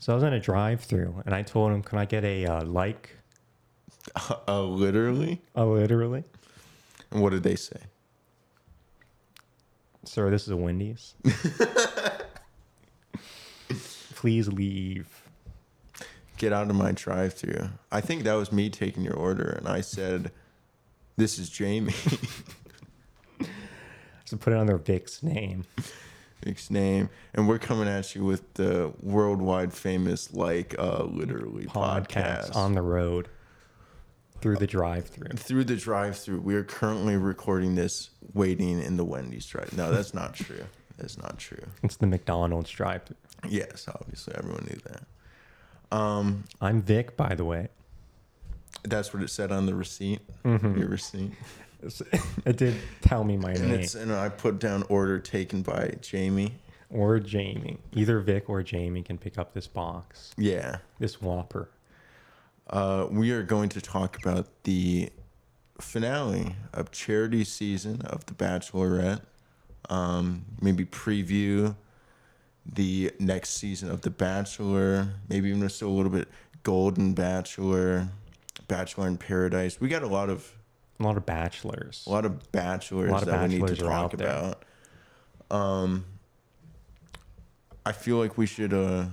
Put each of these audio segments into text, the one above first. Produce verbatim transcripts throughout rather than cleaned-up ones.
So I was in a drive-thru, and I told him, can I get a uh, like? Uh, literally? Uh, literally. And what did they say? Sir, this is a Wendy's. Please leave. Get out of my drive-thru. I think that was me taking your order, and I said, this is Jamie. So put it on their Vic's name. Vic's name. And we're coming at you with the worldwide famous, like, uh, literally podcast. podcast. On the road. Through the drive-thru. Through the drive-thru. We are currently recording this waiting in the Wendy's drive. No, that's not true. That's not true. It's the McDonald's drive-thru. Yes, obviously. Everyone knew that. Um, I'm Vic, by the way. That's what it said on the receipt. Mm-hmm. Your receipt. It did tell me my and name. It's, and I put down order taken by Jamie. Or Jamie. Either Vic or Jamie can pick up this box. Yeah. This Whopper. Uh, we are going to talk about the finale of Charity's season of The Bachelorette. Um, maybe preview the next season of The Bachelor. Maybe even just a little bit Golden Bachelor, Bachelor in Paradise. We got a lot of a lot of bachelors, a lot of bachelors lot of that bachelors we need to talk about. Um, I feel like we should. Uh,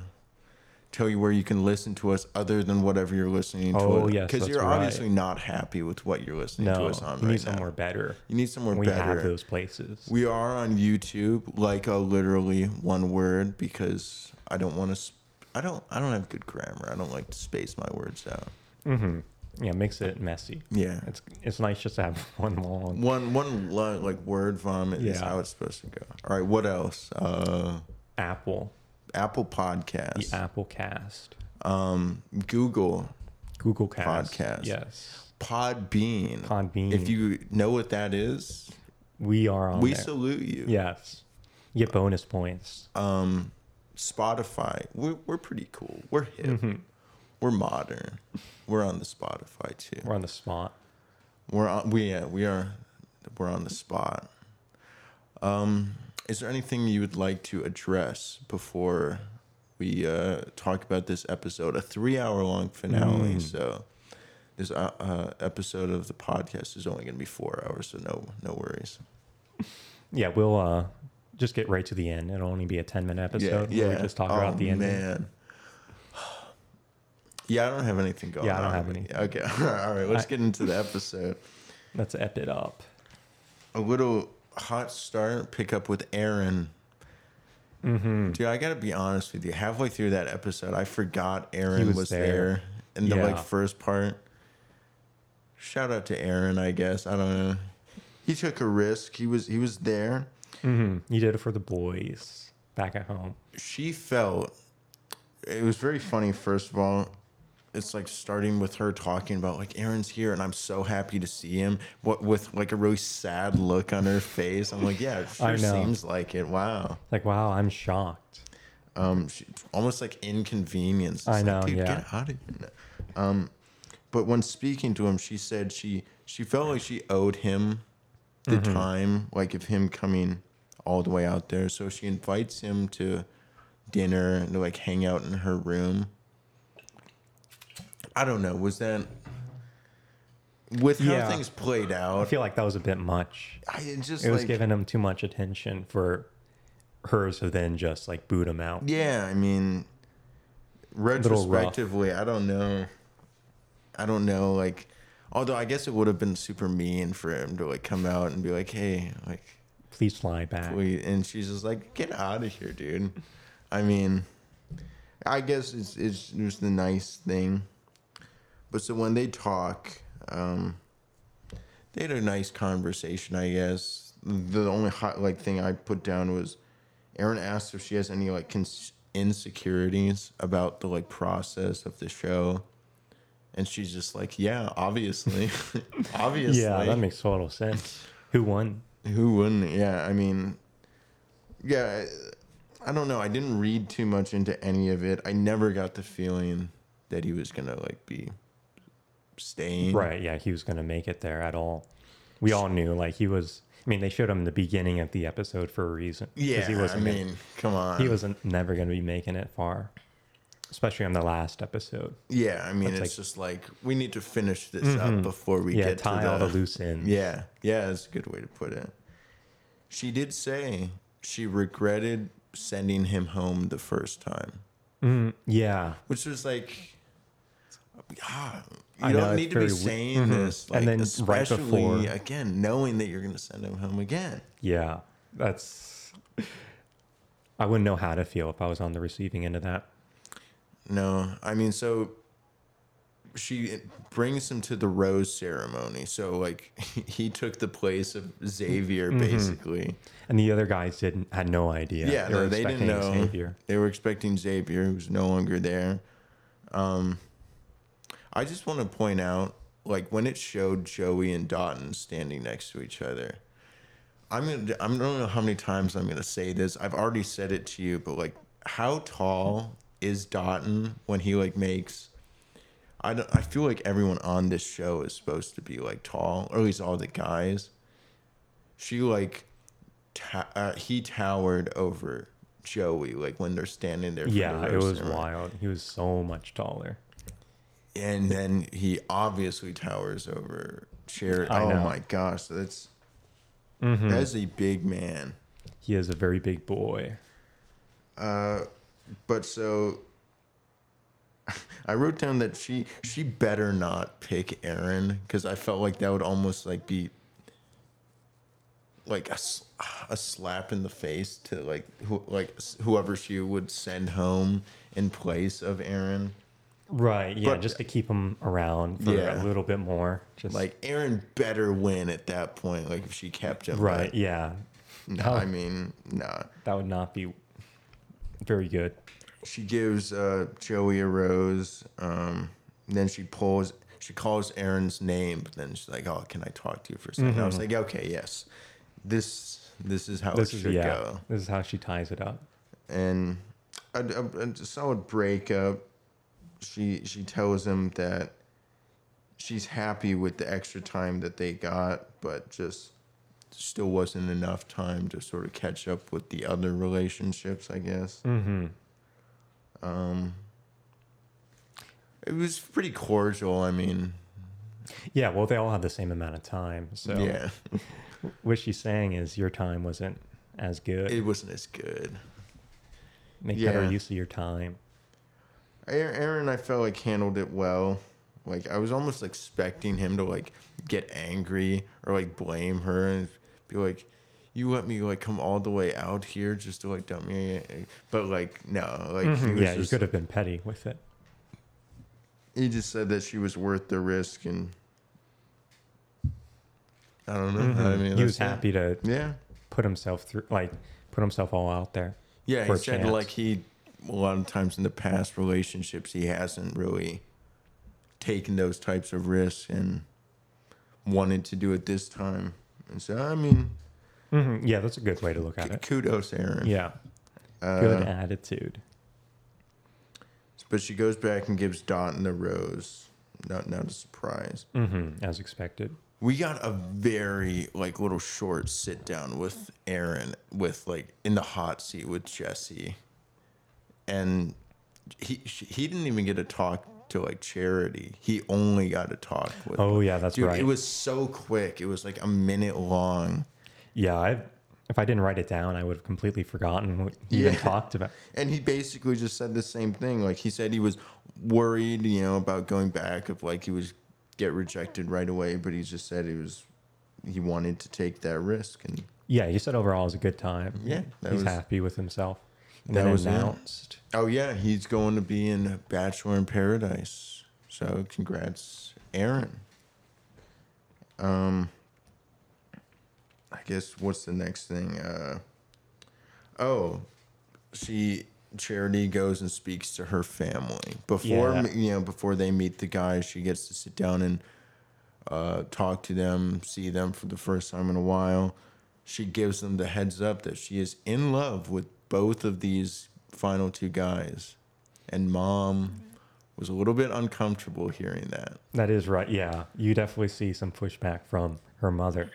Tell you where you can listen to us other than whatever you're listening to. Oh, yes. Because you're right. Obviously not happy with what you're listening no, to us on right now. You need somewhere better. You need somewhere we better. We have those places. We are on YouTube, like a literally one word, because I don't want to... Sp- I don't I don't have good grammar. I don't like to space my words out. Mm-hmm. Yeah, it makes it messy. Yeah. It's it's nice just to have one long... One, one lo- like word vomit yeah. is how it's supposed to go. All right, what else? Uh, Apple. Apple Podcast, the Apple Cast, um, Google, Google Cast, Podcast, yes, Podbean, Podbean. If you know what that is, we are on. We there. Salute you. Yes, you get bonus points. Um, Spotify, we're we're pretty cool. We're hip. Mm-hmm. We're modern. We're on the Spotify too. We're on the spot. We're on. We yeah. We are. We're on the spot. Um. Is there anything you would like to address before we uh, talk about this episode? A three-hour-long finale, mm. so this uh, uh, episode of the podcast is only going to be four hours, so no no worries. Yeah, we'll uh, just get right to the end. It'll only be a ten-minute episode yeah, yeah. where we just talk oh, about the ending. Man. Yeah, I don't have anything going on. Yeah, I don't on. have anything. Okay, all right, let's I, get into the episode. Let's ep it up. A little... Hot start pickup with Aaron. Mm-hmm. Dude, I gotta be honest with you. Halfway through that episode, I forgot Aaron he was, was there. there in the yeah. like first part. Shout out to Aaron, I guess. I don't know. He took a risk. He was he was there. Mm-hmm. He did it for the boys back at home. She felt it was very funny. First of all, it's like starting with her talking about like Aaron's here and I'm so happy to see him. What with like a really sad look on her face. I'm like, yeah, it sure seems like it. Wow. Like, wow, I'm shocked. Um, she, almost like inconvenience. It's I like, know. Dude, yeah. Get out of here. Um, but when speaking to him, she said she she felt like she owed him the mm-hmm. time, like of him coming all the way out there. So she invites him to dinner and to like hang out in her room. I don't know. Was that with how yeah. things played out? I feel like that was a bit much. I just it was like, giving him too much attention for her to then just like boot him out. Yeah, I mean, retrospectively, I don't know. I don't know. Like, although I guess it would have been super mean for him to like come out and be like, "Hey, like, please fly back." Please. And she's just like, "Get out of here, dude." I mean, I guess it's it's just the nice thing. But so when they talk, um, they had a nice conversation, I guess. The only hot like thing I put down was Aaron asked if she has any like cons- insecurities about the like process of the show. And she's just like, yeah, obviously. obviously. Yeah, that makes total sense. Who won? Who wouldn't? Yeah, I mean, yeah, I don't know. I didn't read too much into any of it. I never got the feeling that he was going to like be... staying right yeah he was gonna make it there at all. We all knew like he was. I mean, they showed him the beginning of the episode for a reason. Yeah, he wasn't I mean gonna, come on he wasn't never gonna be making it far. Especially on the last episode. Yeah, I mean, it's, it's like, just like, we need to finish this mm-hmm. up before we yeah, get to the... Yeah, tie all the loose ends. Yeah, yeah, that's a good way to put it. She did say she regretted sending him home the first time. Mm, yeah. Which was like... Ah, you I don't know, need to be saying mm-hmm. this. Like, and then especially, right before... again, knowing that you're going to send him home again. Yeah, that's... I wouldn't know how to feel if I was on the receiving end of that. No, I mean, so she brings him to the rose ceremony. So, like, he took the place of Xavier, mm-hmm. basically. And the other guys didn't had no idea. Yeah, they, no, were they didn't know. Xavier. They were expecting Xavier, who's no longer there. Um, I just want to point out, like, when it showed Joey and Dotun standing next to each other, I'm gonna, I don't know how many times I'm going to say this. I've already said it to you, but, like, how tall... is Dotun when he like makes I don't I feel like everyone on this show is supposed to be like tall, or at least all the guys. She like ta- uh, he towered over Joey like when they're standing there for yeah the it was ceremony. Wild, he was so much taller, and then he obviously towers over Charity. I oh know. My gosh, that's mm-hmm. that's a big man. He is a very big boy. uh But so I wrote down that she she better not pick Aaron, because I felt like that would almost like be like a, a slap in the face to like who, like whoever she would send home in place of Aaron. Right. Yeah. But, just to keep him around for yeah. a little bit more. Just like Aaron better win at that point. Like if she kept him. Right. Like, yeah. No, nah, I mean, no. Nah. That would not be. Very good. She gives uh, Joey a rose. Um, then she pulls. She calls Aaron's name. But then she's like, "Oh, can I talk to you for a second?" Mm-hmm. I was like, "Okay, yes. This this is how this it is, should yeah. go. This is how she ties it up." And a, a, a solid breakup. She she tells him that she's happy with the extra time that they got, but just still wasn't enough time to sort of catch up with the other relationships, I guess. Mm-hmm. Um, it was pretty cordial, I mean. Yeah, well, they all had the same amount of time, so. Yeah. What she's saying is your time wasn't as good. It wasn't as good. Make yeah. better use of your time. Aaron, I felt like, handled it well. Like, I was almost expecting him to, like, get angry or, like, blame her and be like, you let me, like, come all the way out here just to, like, dump me. But, like, no. Like mm-hmm. he was yeah, just, you could have been petty with it. He just said that she was worth the risk, and I don't know. Mm-hmm. I mean, he was happy to yeah. put himself through, like, put himself all out there. Yeah, he said, chance. like, he, a lot of times in the past relationships, he hasn't really taken those types of risks and wanted to do it this time. And so, I mean... Mm-hmm. Yeah, that's a good way to look at k- it. Kudos, Aaron. Yeah. Uh, good attitude. But she goes back and gives Dotun the rose. Not, not a surprise. Mm-hmm. As expected. We got a very, like, little short sit-down with Aaron, with, like, in the hot seat with Jesse. And he she, he didn't even get a talk to like Charity. He only got to talk with oh him. Yeah, that's Dude, right. It was so quick. It was like a minute long. Yeah, I, if I didn't write it down, I would have completely forgotten what he yeah. even talked about. And he basically just said the same thing. Like he said he was worried, you know, about going back, if like he was get rejected right away. But he just said he was he wanted to take that risk. And yeah, he said overall it was a good time. Yeah, he's was, happy with himself. And that was announced. It. Oh, yeah. He's going to be in Bachelor in Paradise. So, congrats, Aaron. Um, I guess what's the next thing? Uh, oh, she Charity goes and speaks to her family before yeah. you know before they meet the guys. She gets to sit down and uh, talk to them, see them for the first time in a while. She gives them the heads up that she is in love with both of these final two guys, and mom was a little bit uncomfortable hearing that. That is right. Yeah, you definitely see some pushback from her mother.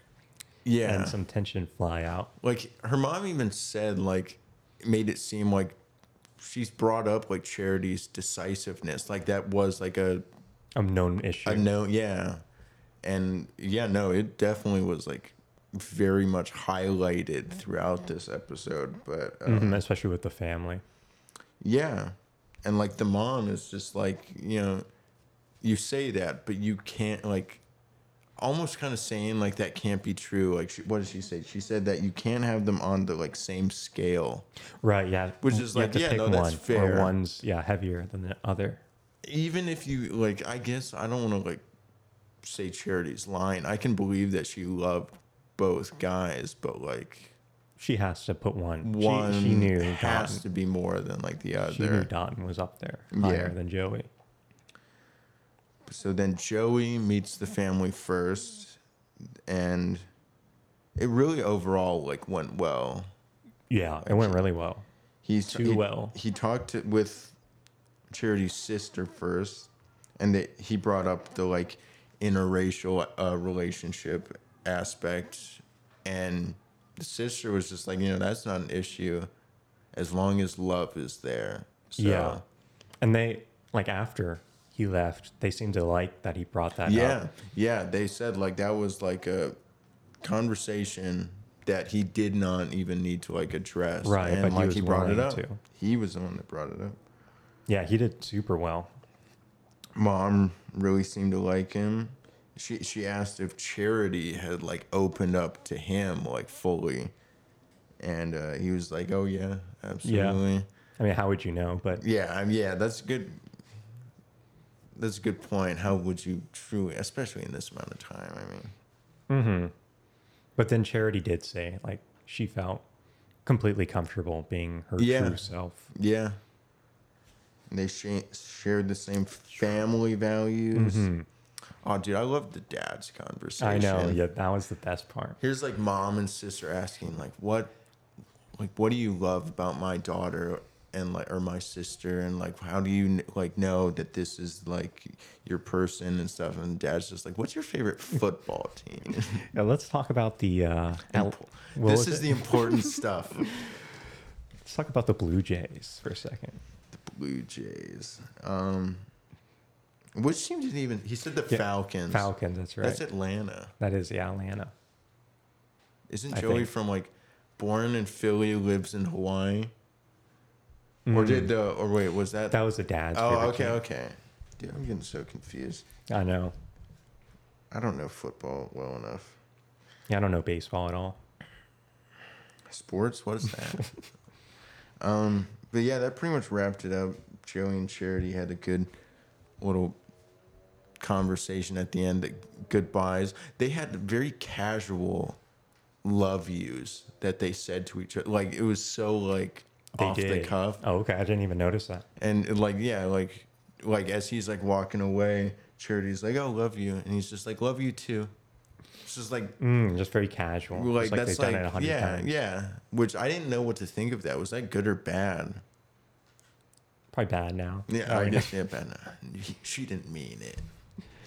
Yeah, and some tension fly out. Like her mom even said, like, made it seem like she's brought up like Charity's decisiveness. Like that was like a a known issue. A known, yeah. And yeah, no, it definitely was like very much highlighted throughout this episode, but um, mm-hmm, especially with the family. Yeah. And like the mom is just like, you know, you say that, but you can't, like, almost kind of saying like that can't be true. Like, she, what did she say? She said that you can't have them on the like same scale. Right. Yeah. Which is like, yeah, no, that's fair. Or one's yeah heavier than the other. Even if you like, I guess I don't want to like say Charity's lying. I can believe that she loved both guys, but like, she has to put one. One she, she knew has Dotun. To be more than like the other. She knew Dotun was up there higher yeah. than Joey. So then Joey meets the family first, and it really overall like went well. Yeah, like, it went really well. He's too he, well. He talked to, with Charity's sister first, and they, he brought up the like interracial uh, relationship aspect, and the sister was just like, you know, that's not an issue as long as love is there. So, yeah. And they, like, after he left, they seemed to like that he brought that yeah, up. Yeah. Yeah. They said, like, that was, like, a conversation that he did not even need to, like, address. Right. And, but like, he, he brought it up. Too. He was the one that brought it up. Yeah. He did super well. Mom really seemed to like him. She she asked if Charity had, like, opened up to him, like, fully. And uh, he was like, oh, yeah, absolutely. Yeah. I mean, how would you know? But yeah, I mean, yeah, that's good. That's a good point. How would you truly, especially in this amount of time, I mean. Mm-hmm. But then Charity did say, like, she felt completely comfortable being her yeah. true self. Yeah. And they sh- shared the same family values. Mm-hmm. Oh, dude, I love the dad's conversation. I know. Yeah, that was the best part. Here's, like, mom and sister asking, like, what like, what do you love about my daughter and, like, or my sister? And, like, how do you, like, know that this is, like, your person and stuff? And dad's just like, what's your favorite football team? Now, let's talk about the... Uh, Imp- this is it? The important stuff. Let's talk about the Blue Jays for a second. The Blue Jays. Um... Which team didn't even... He said the yeah, Falcons. Falcons, that's right. That's Atlanta. That is, yeah, Atlanta. Isn't Joey from, like, born in Philly, lives in Hawaii? Mm. Or did the... Or wait, was that... That was the dad's favorite Oh, okay, team. okay. Dude, I'm getting so confused. I know. I don't know football well enough. Yeah, I don't know baseball at all. Sports? What is that? um, But, yeah, that pretty much wrapped it up. Joey and Charity had a good... little conversation at the end, that goodbyes. They had very casual love yous that they said to each other. Like, it was so, like, they off did. the cuff. Oh, okay. I didn't even notice that. And, like, yeah, like, like as he's, like, walking away, Charity's like, oh, love you. And he's just like, love you, too. It's just, like... Mm, just very casual. Like, like that's, like, done it yeah, times. yeah. Which I didn't know what to think of that. Was that good or bad? Probably bad now. Yeah, I guess yeah, bad now. She didn't mean it.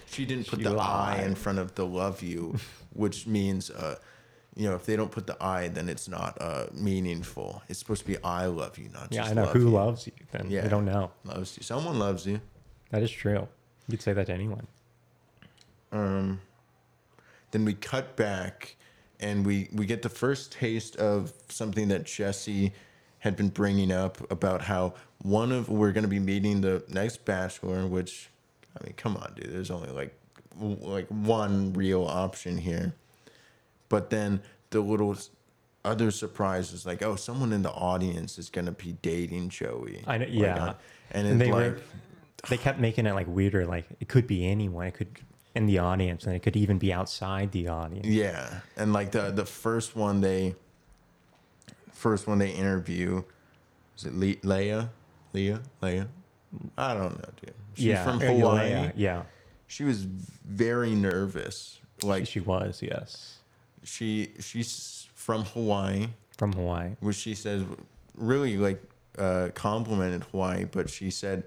She didn't put she the lied. I in front of the love you, which means, uh, you know, if they don't put the I, then it's not uh, meaningful. It's supposed to be I love you, not yeah, just I know. Love Who you. loves you? Then yeah, I don't know. Loves you. Someone loves you. That is true. You could say that to anyone. Um, then we cut back, and we we get the first taste of something that Jesse had been bringing up about how one of we're going to be meeting the next bachelor, which I mean, come on, dude, there's only like like one real option here. But then the little other surprise is like, oh, someone in the audience is going to be dating Joey. I know, yeah, like, and, and they like, were, they kept making it like weirder, like it could be anyone, it could in the audience, and it could even be outside the audience. Yeah, and like the the first one they. First one they interview, is it Le- Leah? Leah? Leah? I don't know, dude. She's yeah. from Hawaii. Leah, yeah. She was very nervous. Like She was, yes. She She's from Hawaii. From Hawaii. Which she says really, like, uh, complimented Hawaii, but she said...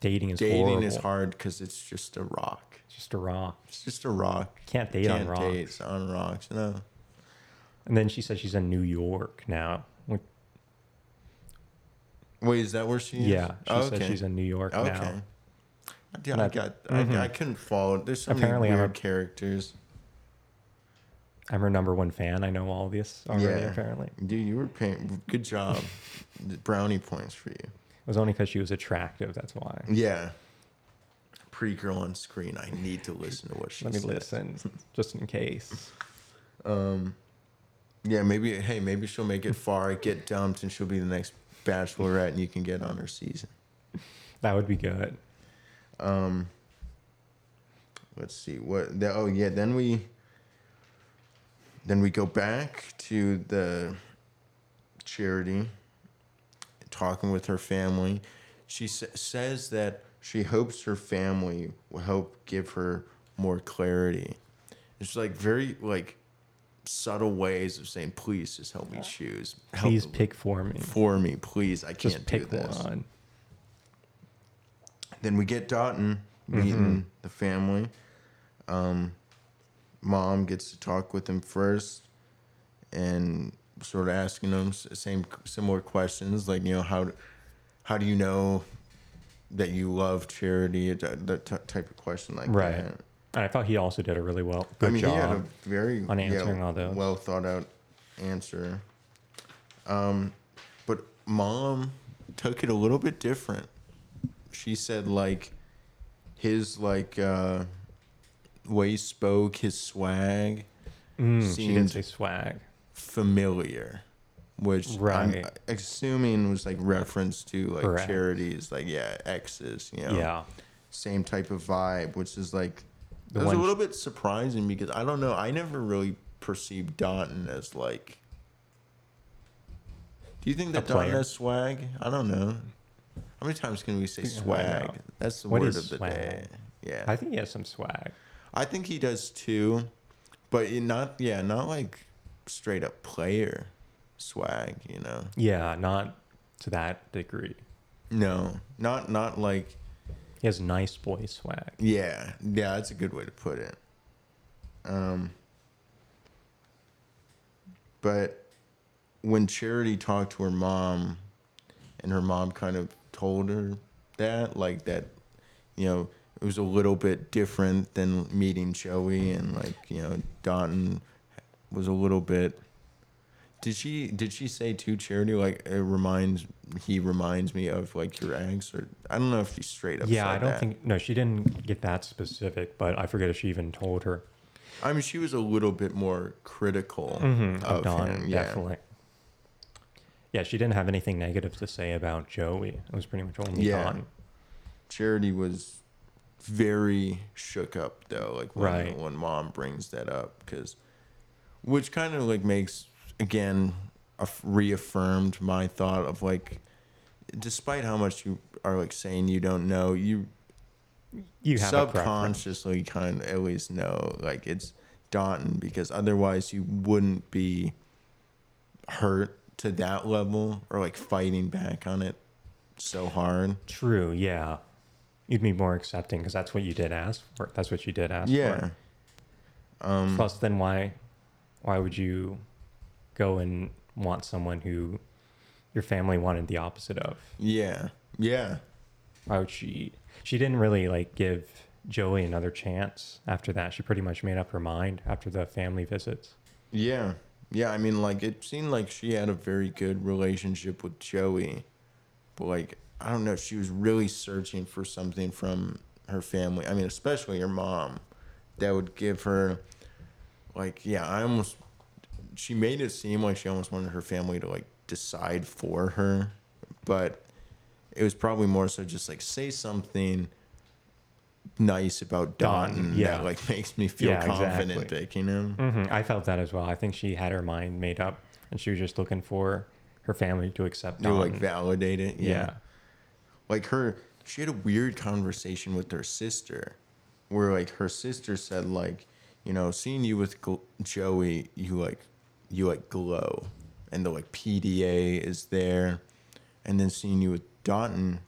Dating is dating horrible. Is hard because it's just a rock. It's just a rock. It's just a rock. Can't date Can't on rocks. Can't date on rocks, no. And then she said she's in New York now. Wait, is that where she is? Yeah, she oh, said okay. she's in New York okay. now. Yeah, I got. Mm-hmm. I, I couldn't follow. There's so Apparently many weird I'm a, characters. I'm her number one fan. I know all this already. Yeah. Apparently, dude, you were paying. Good job. Brownie points for you. It was only because she was attractive. That's why. Yeah. Pretty girl on screen. I need to listen to what she. Let me says. listen, just in case. Um, yeah, maybe. Hey, maybe she'll make it far, get dumped, and she'll be the next Bachelorette, and you can get on her season. That would be good. Um, let's see what the, oh yeah, then we, then we go back to the Charity talking with her family. She sa- says that she hopes her family will help give her more clarity. It's like very like subtle ways of saying, please just help me choose. Help please pick for me, for me, please. I can't just pick do this. One. Then we get Dotun meeting mm-hmm. the family. Um, Mom gets to talk with him first and sort of asking him same similar questions like, you know, how do, how do you know that you love Charity? That t- type of question like right. that. And I thought he also did a really well good I mean, job he had a very, on answering yeah, all those. Well thought out answer. Um, but Mom took it a little bit different. She said, like, his, like, uh, way he spoke, his swag. Mm, she didn't say swag. Familiar, which right. I'm assuming was, like, reference to, like, Correct. Charities, like, yeah, exes, you know. Yeah. Same type of vibe, which is, like, it was a little bit surprising because, I don't know, I never really perceived Dotun as, like, do you think that Dotun has swag? I don't know. How many times can we say swag? That's the what word of the swag? Day. Yeah, I think he has some swag. I think he does too, but not yeah, not like straight up player swag, you know. Yeah, not to that degree. No, not not like he has nice boy swag. Yeah, yeah, that's a good way to put it. Um, but when Charity talked to her mom, and her mom kind of told her that, like that, you know, it was a little bit different than meeting Joey and like, you know, Dotun was a little bit. Did she did she say to Charity like it reminds he reminds me of like your ex or I don't know if she straight up yeah said I don't that. Think no she didn't get that specific but I forget if she even told her. I mean she was a little bit more critical mm-hmm, of Dotun, him yeah. definitely. Yeah, she didn't have anything negative to say about Joey. It was pretty much only yeah. Dotun. Charity was very shook up though, like when, right. when Mom brings that up, because which kind of like makes again reaffirmed my thought of like, despite how much you are like saying you don't know, you you have subconsciously kind of at least know like it's Dotun because otherwise you wouldn't be hurt. To that level or like fighting back on it so hard. True. Yeah. You'd be more accepting because that's what you did ask for. That's what you did ask yeah. for. Um, Plus then why, why would you go and want someone who your family wanted the opposite of? Yeah. Yeah. Why would she, she didn't really like give Joey another chance after that. She pretty much made up her mind after the family visits. Yeah. Yeah, I mean, like, it seemed like she had a very good relationship with Joey. But, like, I don't know, she was really searching for something from her family. I mean, especially her mom. That would give her, like, yeah, I almost... She made it seem like she almost wanted her family to, like, decide for her. But it was probably more so just, like, say something nice about Dotun yeah. that like makes me feel yeah, confident exactly. picking him. Mm-hmm. I felt that as well. I think she had her mind made up and she was just looking for her family to accept Dotun. To like validate it. Yeah. yeah. Like her, she had a weird conversation with her sister where like her sister said like, you know, seeing you with gl- Joey, you like, you like glow and the like P D A is there. And then seeing you with Dotun,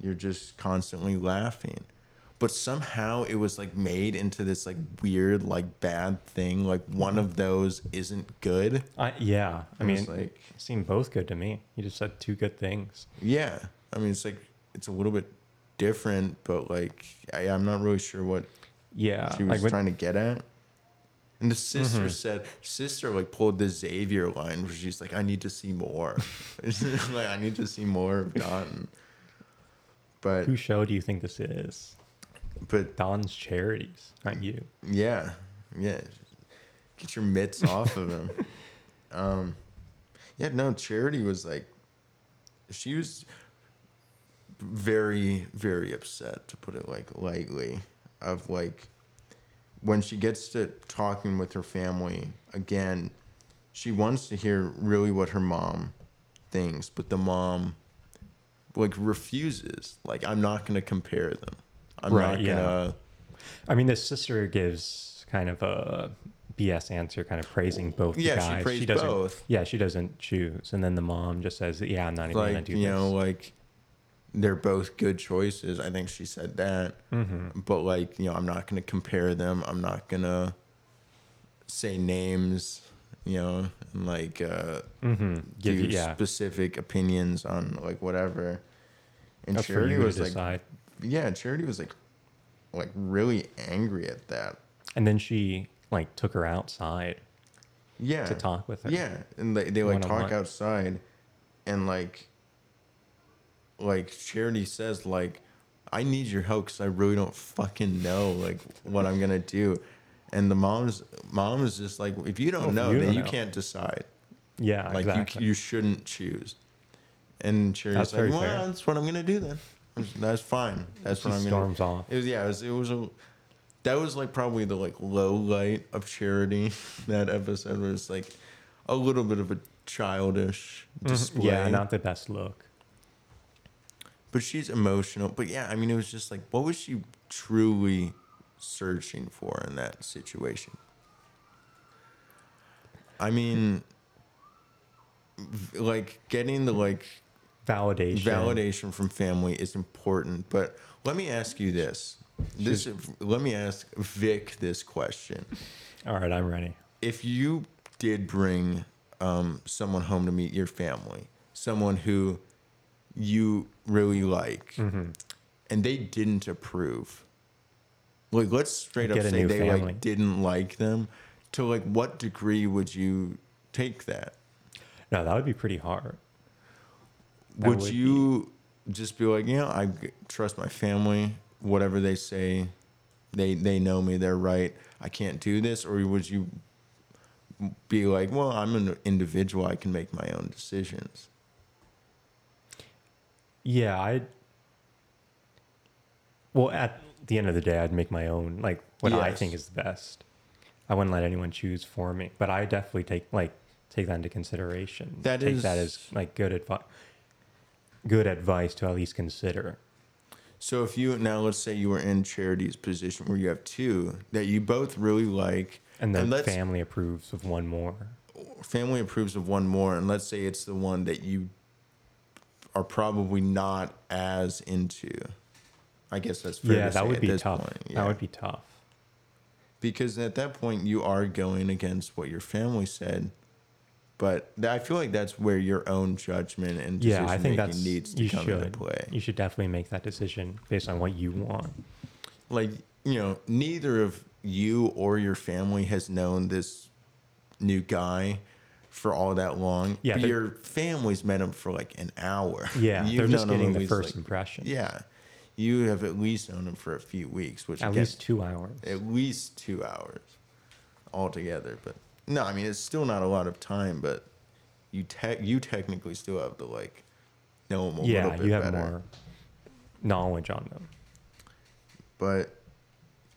you're just constantly laughing. But somehow it was like made into this like weird, like bad thing. Like one of those isn't good. Uh, yeah. I mean, it like, seemed both good to me. You just said two good things. Yeah. I mean, it's like, it's a little bit different, but like, I, I'm not really sure what yeah, she was like, what, trying to get at. And the sister mm-hmm. said, sister like pulled the Xavier line where she's like, I need to see more. Like, I need to see more of Dotun. But whose show do you think this is? But Don's Charities, not you. Yeah, yeah. Get your mitts off of him. Um, yeah, no. Charity was like, she was very, very upset, to put it like lightly. Of like, when she gets to talking with her family again, she wants to hear really what her mom thinks, but the mom like refuses. Like, I'm not gonna compare them. I'm right, not gonna... yeah. I mean, the sister gives kind of a B S answer, kind of praising both yeah, the guys. Yeah, she praised she doesn't, both. Yeah, she doesn't choose. And then the mom just says, yeah, I'm not even like, going to do you this. You know, like, they're both good choices. I think she said that. Mm-hmm. But, like, you know, I'm not going to compare them. I'm not going to say names, you know, and, like, uh, mm-hmm. give you yeah. specific opinions on, like, whatever. And Charity was, like... Decide. Yeah, Charity was like, like really angry at that. And then she like took her outside. Yeah. To talk with her. Yeah, and they they like talk outside, and like, like Charity says like, I need your help because I really don't fucking know like what I'm gonna do, and the mom's mom is just like, if you don't know, then you can't decide. Yeah, like you you shouldn't choose. And Charity's like, well, that's what I'm gonna do then. That's fine. That's she what I mean. Storms off. It was, yeah, it was, it was a. That was like probably the like low light of Charity. That episode was like a little bit of a childish display. Mm-hmm. Yeah, not the best look. But she's emotional. But yeah, I mean, it was just like, what was she truly searching for in that situation? I mean, like getting the like. Validation. Validation from family is important, but let me ask you this. This Should... let me ask Vic this question. All right, I'm ready. If you did bring um, someone home to meet your family, someone who you really like, mm-hmm. and they didn't approve, like let's straight Get up say they family. like didn't like them. To like what degree would you take that? No, that would be pretty hard. Would, would you be. just be like, you know, I trust my family, whatever they say, they they know me, they're right, I can't do this? Or would you be like, well, I'm an individual, I can make my own decisions? Yeah, I'd... Well, at the end of the day, I'd make my own, like, what yes. I think is the best. I wouldn't let anyone choose for me. But I definitely take, like, take that into consideration. That take is... that as, like, good advice. Good advice to at least consider. So if you now, let's say you were in Charity's position where you have two that you both really like, and then family approves of one more. Family approves of one more, and let's say it's the one that you are probably not as into. I guess that's fair yeah, to that say would at be this tough. Point. Yeah, that would be tough. Because at that point you are going against what your family said. But I feel like that's where your own judgment and decision yeah, making needs to come should. into play. You should definitely make that decision based on what you want. Like, you know, neither of you or your family has known this new guy for all that long. Yeah, but your family's met him for like an hour. Yeah, You've they're just getting the first like, impression. Yeah, you have at least known him for a few weeks, which at again, least two hours. At least two hours altogether, but. No, I mean, it's still not a lot of time, but you te- you technically still have to, like, know them a yeah, little bit better. Yeah, you have better. more knowledge on them. But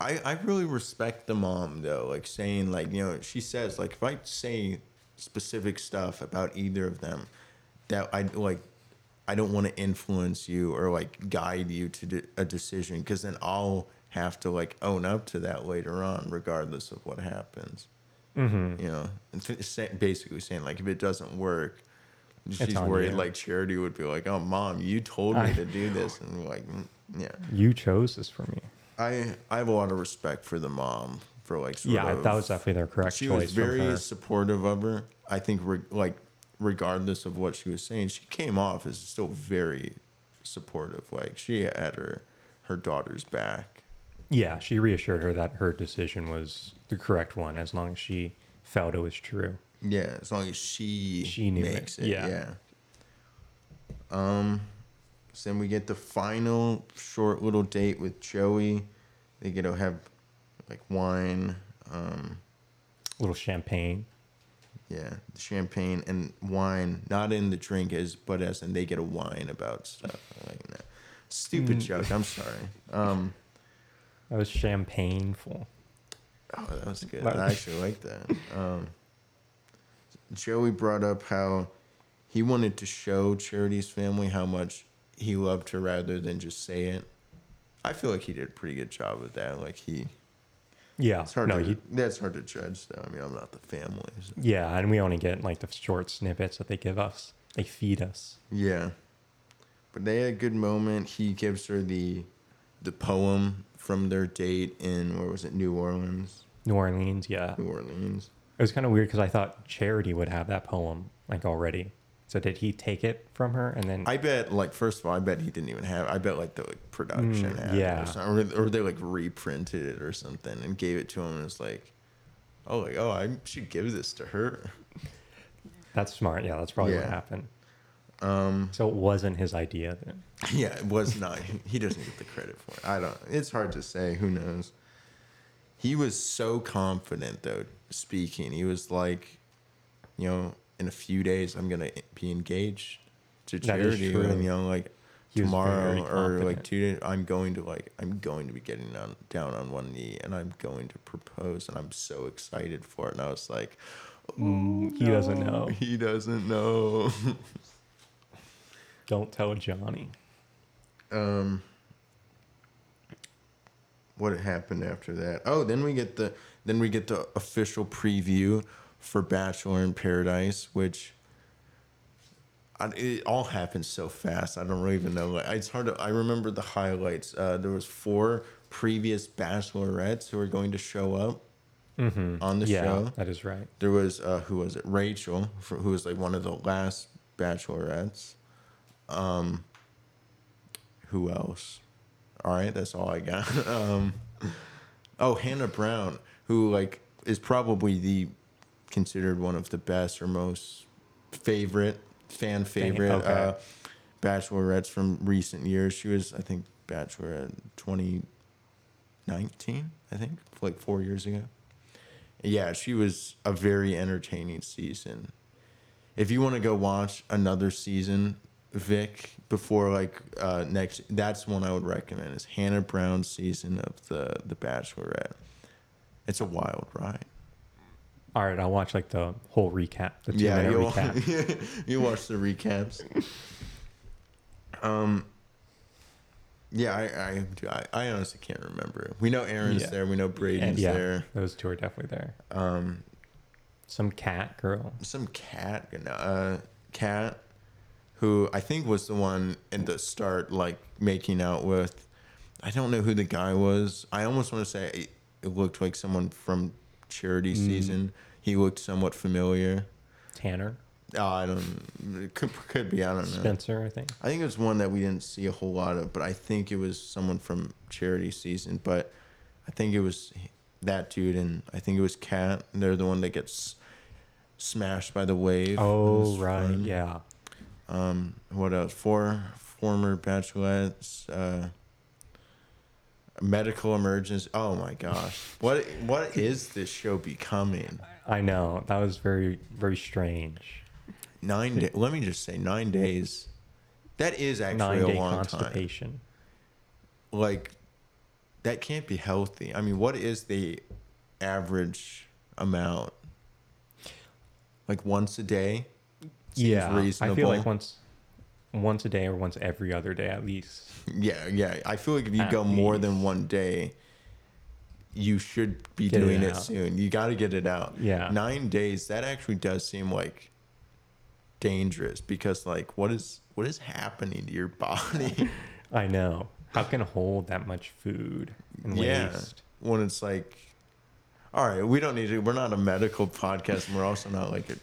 I I really respect the mom, though, like, saying, like, you know, she says, like, if I say specific stuff about either of them, that I, like, I don't want to influence you or, like, guide you to de- a decision, because then I'll have to, like, own up to that later on, regardless of what happens. Mm-hmm. You know, and basically saying like if it doesn't work, she's worried you. like Charity would be like, "Oh, mom, you told me I, to do this," and like, yeah, you chose this for me. I I have a lot of respect for the mom for like sort yeah of, that was definitely the correct she choice. She was very supportive of her. I think re- like regardless of what she was saying, she came off as still very supportive. Like she had her her daughter's back. Yeah, she reassured her that her decision was the correct one as long as she felt it was true. Yeah, as long as she she knew makes it. it. Yeah. yeah. Um. So then we get the final short little date with Joey. They get to have like wine, um, a little champagne. Yeah, the champagne and wine, not in the drink as, but as, and they get a wine about stuff like that. Stupid mm. joke. I'm sorry. Um, that was champagneful. Oh, that was good. I actually like that. Um, Joey brought up how he wanted to show Charity's family how much he loved her rather than just say it. I feel like he did a pretty good job of that. Like he, yeah, it's hard no, to, he, that's hard to judge though. I mean, I'm not the family. So. Yeah. And we only get like the short snippets that they give us. They feed us. Yeah. But they had a good moment. He gives her the, the poem from their date in, where was it? New Orleans. New Orleans. Yeah. New Orleans. It was kind of weird. Cause I thought Charity would have that poem like already. So did he take it from her and then? I bet, like, first of all, I bet he didn't even have. I bet, like, the like, production mm, had yeah. it or, or, or they, like, reprinted it or something and gave it to him and was like, oh, like, oh, I should give this to her. That's smart. Yeah, that's probably yeah. what happened. Um, so it wasn't his idea then? Yeah, it was not. He doesn't get the credit for it. I don't. It's hard to say. Who knows? He was so confident, though, speaking. He was like, you know, in a few days, I'm going to be engaged to Charity. And, you know, like he tomorrow or like two days, I'm going to like, I'm going to be getting on, down on one knee and I'm going to propose and I'm so excited for it. And I was like, oh, mm, he no, doesn't know. He doesn't know. Don't tell Johnny. Um, what happened after that? Oh, then we get the, then we get the official preview for Bachelor in Paradise, which I, it all happened so fast. I don't really even know. Like, it's hard to. I remember the highlights. Uh, there was four previous Bachelorettes who were going to show up mm-hmm. on the yeah, show. That is right. There was uh, who was it? Rachel, who was like one of the last Bachelorettes. Um, who else? All right, that's all I got. um, oh, Hannah Brown, who like is probably the considered one of the best or most favorite fan favorite okay. uh Bachelorettes from recent years. She was, I think, Bachelorette twenty nineteen, I think, like four years ago. Yeah, she was a very entertaining season. If you want to go watch another season, Vic, before like uh next, that's one I would recommend is Hannah Brown's season of the the Bachelorette. It's a wild ride. All right, I'll watch like the whole recap. The two yeah, you'll, recap. You watch the recaps. Um, yeah, I, I, I honestly can't remember. We know Aaron's yeah. there. We know Brayden's yeah, there. Those two are definitely there. Um, some cat girl. Some cat, uh, cat, who I think was the one at the start, like making out with. I don't know who the guy was. I almost want to say it, it looked like someone from Charity season. Mm. He looked somewhat familiar. Tanner. Oh, I don't. It could, could be. I don't know. Spencer, I think. I think it was one that we didn't see a whole lot of, but I think it was someone from Charity season. But I think it was that dude, and I think it was Kat. They're the one that gets smashed by the wave. Oh right, run. yeah. Um, what else? Four former bachelorettes. Uh, Medical emergency. Oh my gosh, what what is this show becoming? I know, that was very very strange. Nine. Da- let me just say, nine days. That is actually nine a long constipation. Time. Like, that can't be healthy. I mean, what is the average amount? Like once a day. Seems yeah, reasonable. I feel like once. Once a day or once every other day at least. Yeah, yeah. I feel like if you at go least. more than one day, you should be get doing it, it soon. You got to get it out. Yeah. Nine days, that actually does seem like dangerous because like what is what is happening to your body? I know. How can hold that much food and yeah. waste? When it's like, all right, we don't need to. We're not a medical podcast, and we're also not like a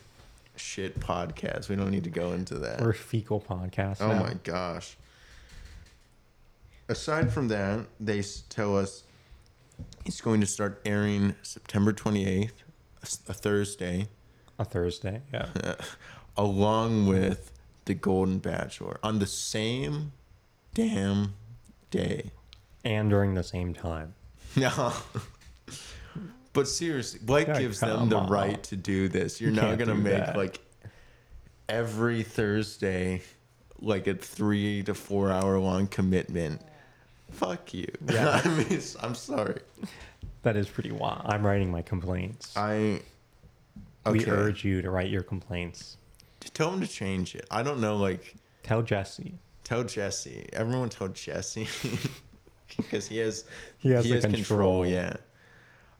shit podcast. We don't need to go into that. We're a fecal podcast. Oh now. My gosh. Aside from that, they tell us it's going to start airing September twenty-eighth, a Thursday. A Thursday, yeah. Along with the Golden Bachelor on the same damn day. And during the same time. No. But seriously, what yeah, gives them the on. right to do this? You're you not going to make that. Like every Thursday like a three to four hour long commitment. Fuck you. Yeah. I mean, I'm sorry. That is pretty wild. I'm writing my complaints. I. Okay. We urge you to write your complaints. Tell them to change it. I don't know. Like, tell Jesse. Tell Jesse. Everyone tell Jesse because he has he has, he has control. control. Yeah.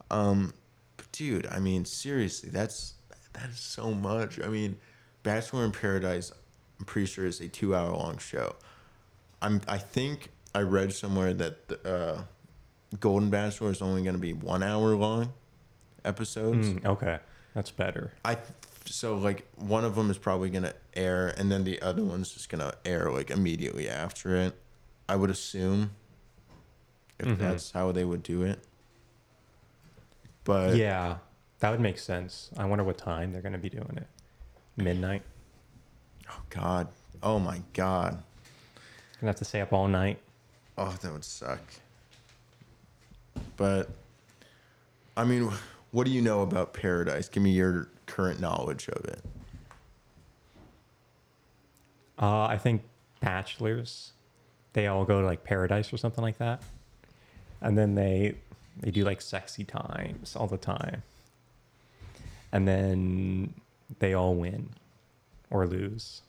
Um, but dude, I mean, seriously, that's that is so much. I mean, Bachelor in Paradise, I'm pretty sure is a two hour long show. I'm. I think. I read somewhere that the uh, Golden Bachelor is only going to be one hour long episodes. Mm, okay, that's better. I so like one of them is probably going to air, and then the other one's just going to air like immediately after it. I would assume if mm-hmm. that's how they would do it. But yeah, that would make sense. I wonder what time they're going to be doing it. Midnight. Oh God! Oh my God! I'm gonna have to stay up all night. Oh, that would suck. But, I mean, what do you know about Paradise? Give me your current knowledge of it. Uh, I think bachelors, they all go to, like, Paradise or something like that. And then they they do, like, sexy times all the time. And then they all win or lose.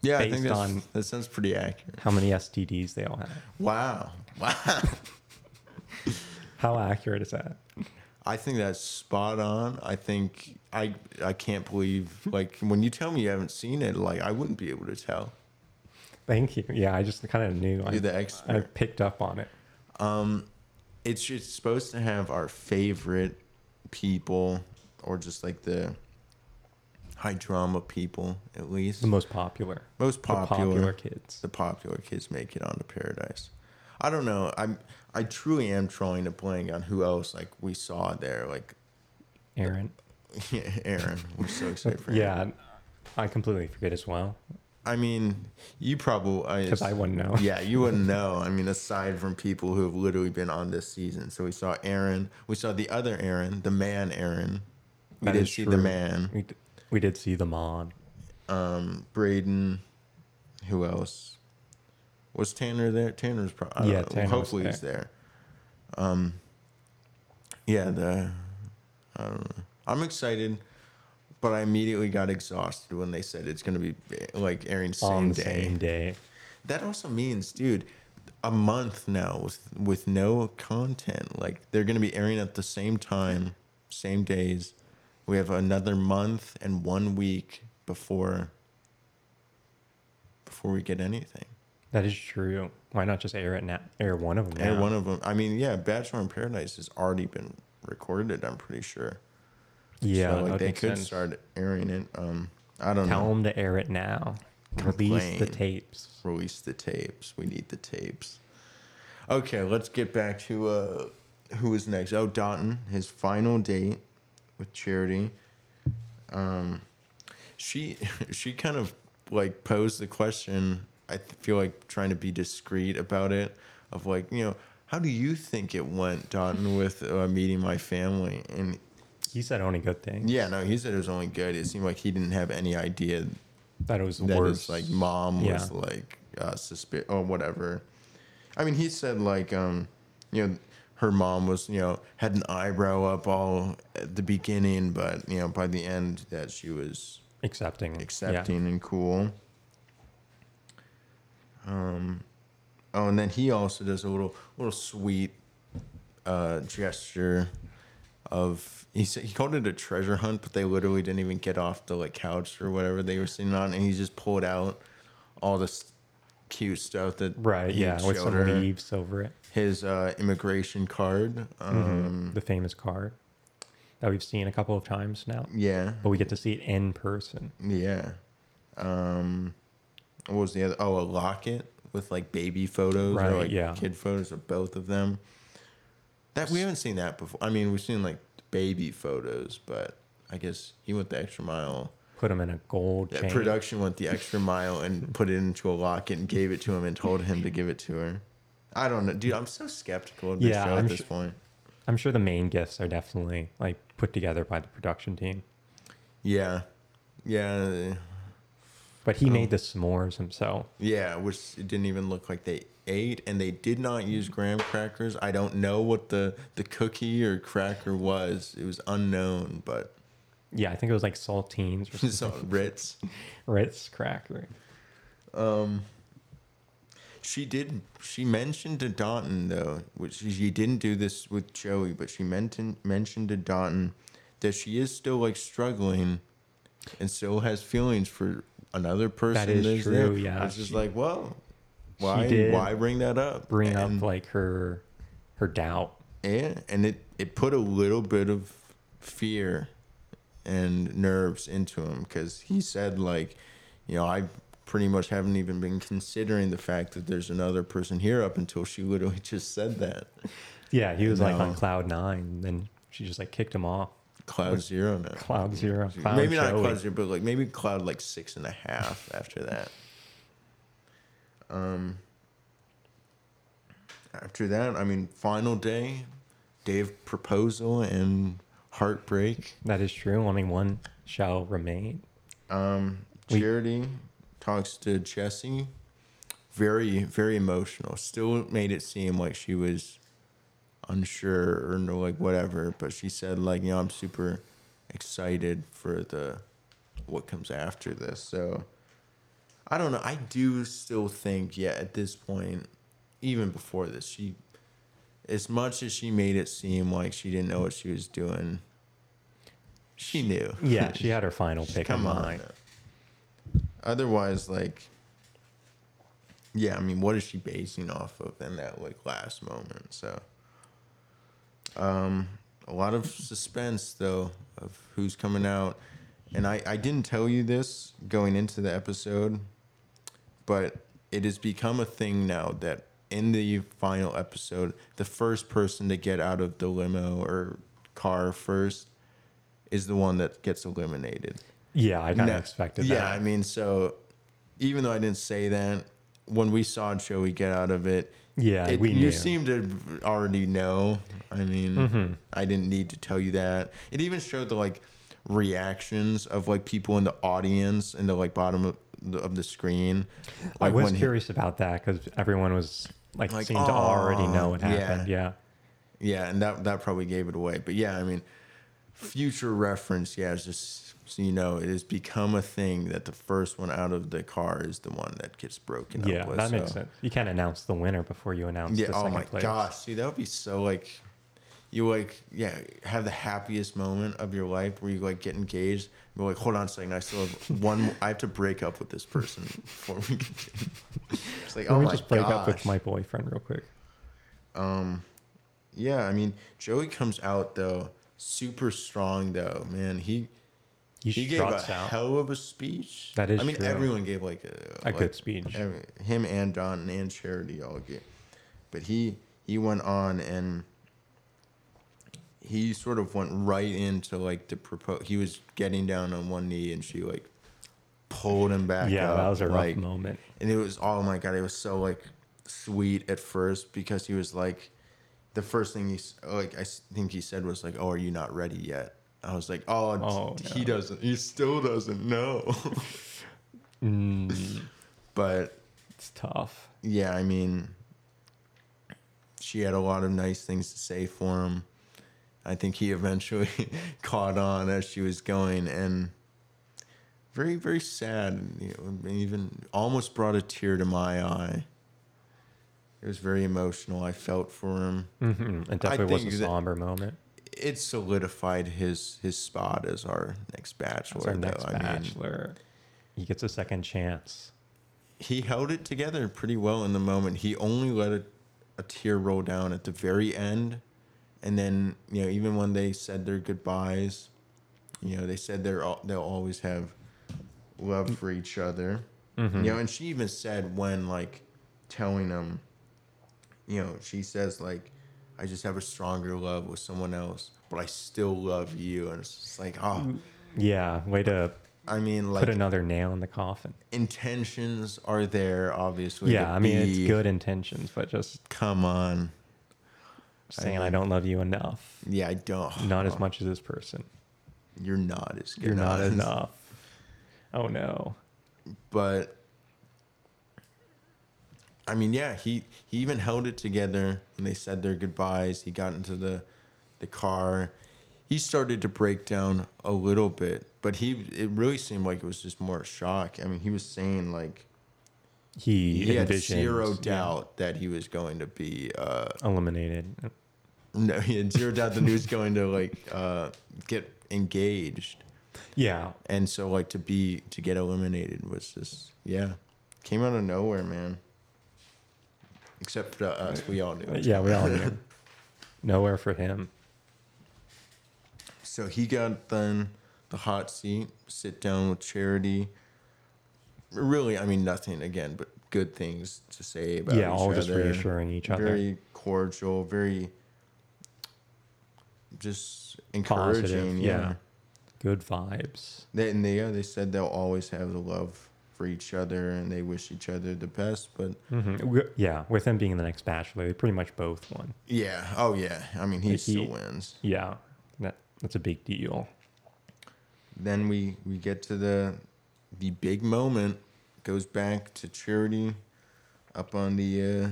Yeah, based I think on that sounds pretty accurate. How many S T Ds they all have? Wow, wow! How accurate is that? I think that's spot on. I think I I can't believe like when you tell me you haven't seen it, like I wouldn't be able to tell. Thank you. Yeah, I just kind of knew. You're I, the expert. I picked up on it. Um, it's just supposed to have our favorite people, or just like the. High drama people, at least. The most popular. Most popular, the popular kids. The popular kids make it onto Paradise. I don't know. I'm. I truly am trying to blank on who else like we saw there. Like Aaron. The, yeah, Aaron. We're so excited for yeah, Aaron. Yeah, I completely forget as well. I mean, you probably because I, I wouldn't know. Yeah, you wouldn't know. I mean, aside from people who have literally been on this season, so we saw Aaron. We saw the other Aaron, the man Aaron. We that did see true. the man. We d- We did see them on. Um, Brayden. Who else? Was Tanner there? Tanner's probably. Yeah, Tanner hopefully there. he's there. Um, yeah, the. I don't know. I'm excited, but I immediately got exhausted when they said it's going to be like airing same on the day. Same day. That also means, dude, a month now with with no content. Like they're going to be airing at the same time, same days. We have another month and one week before before we get anything. That is true. Why not just air it now? Air one of them. Air now. one of them. I mean, yeah, Bachelor in Paradise has already been recorded. I'm pretty sure. Yeah, so, like, they could sense. start airing it. Um, I don't Tell know. Tell them to air it now. Complain. Release the tapes. Release the tapes. We need the tapes. Okay, let's get back to uh, who is next. Oh, Dotun, his final date. With Charity. Um, she she kind of like posed the question, I feel like trying to be discreet about it, of like, you know, how do you think it went, Dotun, with uh, meeting my family? And he said only good things. Yeah, no, he said it was only good. It seemed like he didn't have any idea that it was that worse. His, like, mom yeah. was like uh, suspi- or whatever. I mean, he said like, um, you know, her mom was, you know, had an eyebrow up all at the beginning, but, you know, by the end that she was accepting, accepting yeah. and cool. Um, oh, and then he also does a little, little sweet uh, gesture of, he said, he called it a treasure hunt, but they literally didn't even get off the like couch or whatever they were sitting on. And he just pulled out all the cute stuff that right, yeah, with some her. leaves over it. His uh, immigration card, um, mm-hmm. the famous card that we've seen a couple of times now. Yeah, but we get to see it in person. Yeah. Um, what was the other? Oh, a locket with like baby photos right, or like yeah. kid photos of both of them. That we haven't seen that before. I mean, we've seen like baby photos, but I guess he went the extra mile. Put him in a gold chain. Production went the extra mile and put it into a locket and gave it to him and told him to give it to her. I don't know. Dude, I'm so skeptical of this yeah, show at I'm this su- point. I'm sure the main gifts are definitely like put together by the production team. Yeah. Yeah. But he um, made the s'mores himself. Yeah, which it didn't even look like they ate, and they did not use graham crackers. I don't know what the, the cookie or cracker was. It was unknown, but... Yeah, I think it was like saltines or something. Ritz. Ritz cracker. Um, she did. She mentioned to Dotun, though, which she didn't do this with Joey, but she mentioned mentioned to Dotun that she is still like struggling and still has feelings for another person. That is true, there. yeah. It's just she, like, well, why, why bring that up? Bring and, up like her her doubt. Yeah, and it, it put a little bit of fear and nerves into him, because he said, like, you know, I pretty much haven't even been considering the fact that there's another person here up until she literally just said that. Yeah, he was no. like on cloud nine, and she just like kicked him off. Cloud zero now. Cloud zero. Cloud maybe Joey. Not cloud zero, but like maybe cloud like six and a half after that. Um. After that, I mean, final day, day of proposal and heartbreak. That is true. Only one shall remain. Um, Charity we, talks to Jesse. Very, very emotional. Still made it seem like she was unsure or no, like whatever. But she said, like, you know, I'm super excited for the what comes after this. So I don't know. I do still think, yeah, at this point, even before this, she. As much as she made it seem like she didn't know what she was doing, she knew. Yeah, she had her final pick in mind. Otherwise, like, yeah, I mean, what is she basing off of in that, like, last moment? So, um, a lot of suspense, though, of who's coming out. And I, I didn't tell you this going into the episode, but it has become a thing now that in the final episode, the first person to get out of the limo or car first is the one that gets eliminated. Yeah, I kind of expected yeah, that. Yeah, I mean, so even though I didn't say that, when we saw Joey get out of it, yeah, it, we you knew. seemed to already know. I mean, mm-hmm. I didn't need to tell you that. It even showed the like reactions of like people in the audience in the like bottom of the, of the screen. Like, I was curious he, about that because everyone was. Like, like seemed oh, to already know what happened. Yeah. Yeah, yeah, and that that probably gave it away. But yeah, I mean, future reference, yeah, it's just so you know, it has become a thing that the first one out of the car is the one that gets broken yeah, up with. Yeah, that so. makes sense. You can't announce the winner before you announce yeah, the second place. Oh my place. gosh, see, that would be so like, you like, yeah, have the happiest moment of your life where you like get engaged. You're like, hold on a second, I still have one, I have to break up with this person before we can get It's like, Let oh me my just break gosh. up with my boyfriend real quick. Um, yeah, I mean, Joey comes out, though, super strong, though, man. He he, he gave a out. hell of a speech. That is I mean, true. Everyone gave like a, a like, good speech. Every, him and Don and Charity all gave. But he he went on and... He sort of went right into, like, the propose. He was getting down on one knee, and she, like, pulled him back yeah, up. Yeah, that was a like, rough moment. And it was, oh, my God, it was so, like, sweet at first because he was, like, the first thing he, like, I think he said was, like, oh, are you not ready yet? I was like, oh, oh he no. doesn't. He still doesn't know. mm, but. It's tough. Yeah, I mean, she had a lot of nice things to say for him. I think he eventually caught on as she was going, and very, very sad. You know, even almost brought a tear to my eye. It was very emotional. I felt for him. Mm-hmm. It definitely was a somber moment. It solidified his his spot as our next bachelor. As our next though. bachelor. I mean, he gets a second chance. he held it together pretty well in the moment. He only let a, a tear roll down at the very end. And then, you know, even when they said their goodbyes, you know, they said they're all, they'll always have love for each other. Mm-hmm. You know, and she even said when, like, telling them, you know, she says, like, I just have a stronger love with someone else, but I still love you. And it's just like, oh. Yeah, way to I mean, like, put another nail in the coffin. Intentions are there, obviously. Yeah, I mean, it's good intentions, but just... Come on. Saying I, mean, I don't love you enough. Yeah, I don't. Not as much as this person. You're not as good. You're not as... enough. Oh, no. But, I mean, yeah, he, he even held it together when they said their goodbyes. He got into the the car. He started to break down a little bit, but he it really seemed like it was just more shock. I mean, he was saying, like, he, he had zero doubt yeah. that he was going to be... Uh, eliminated. No, he had zero doubt that he was going to, like, uh, get engaged. Yeah. And so, like, to be to get eliminated was just, yeah. Came out of nowhere, man. Except for us. We all knew. Yeah, we all knew. Nowhere for him. So he got then the hot seat, sit down with Charity. Really, I mean, nothing, again, but good things to say about yeah, each other. Yeah, all just reassuring each other. Very cordial, very just encouraging. Positive, yeah. yeah. Good vibes. They, and they, yeah, they said they'll always have the love for each other, and they wish each other the best. But mm-hmm. yeah, with him being the next Bachelor, they pretty much both won. Yeah. Oh, yeah. I mean, he like still he, wins. Yeah. That that's a big deal. Then we, we get to the the big moment. Goes back to Charity up on the uh,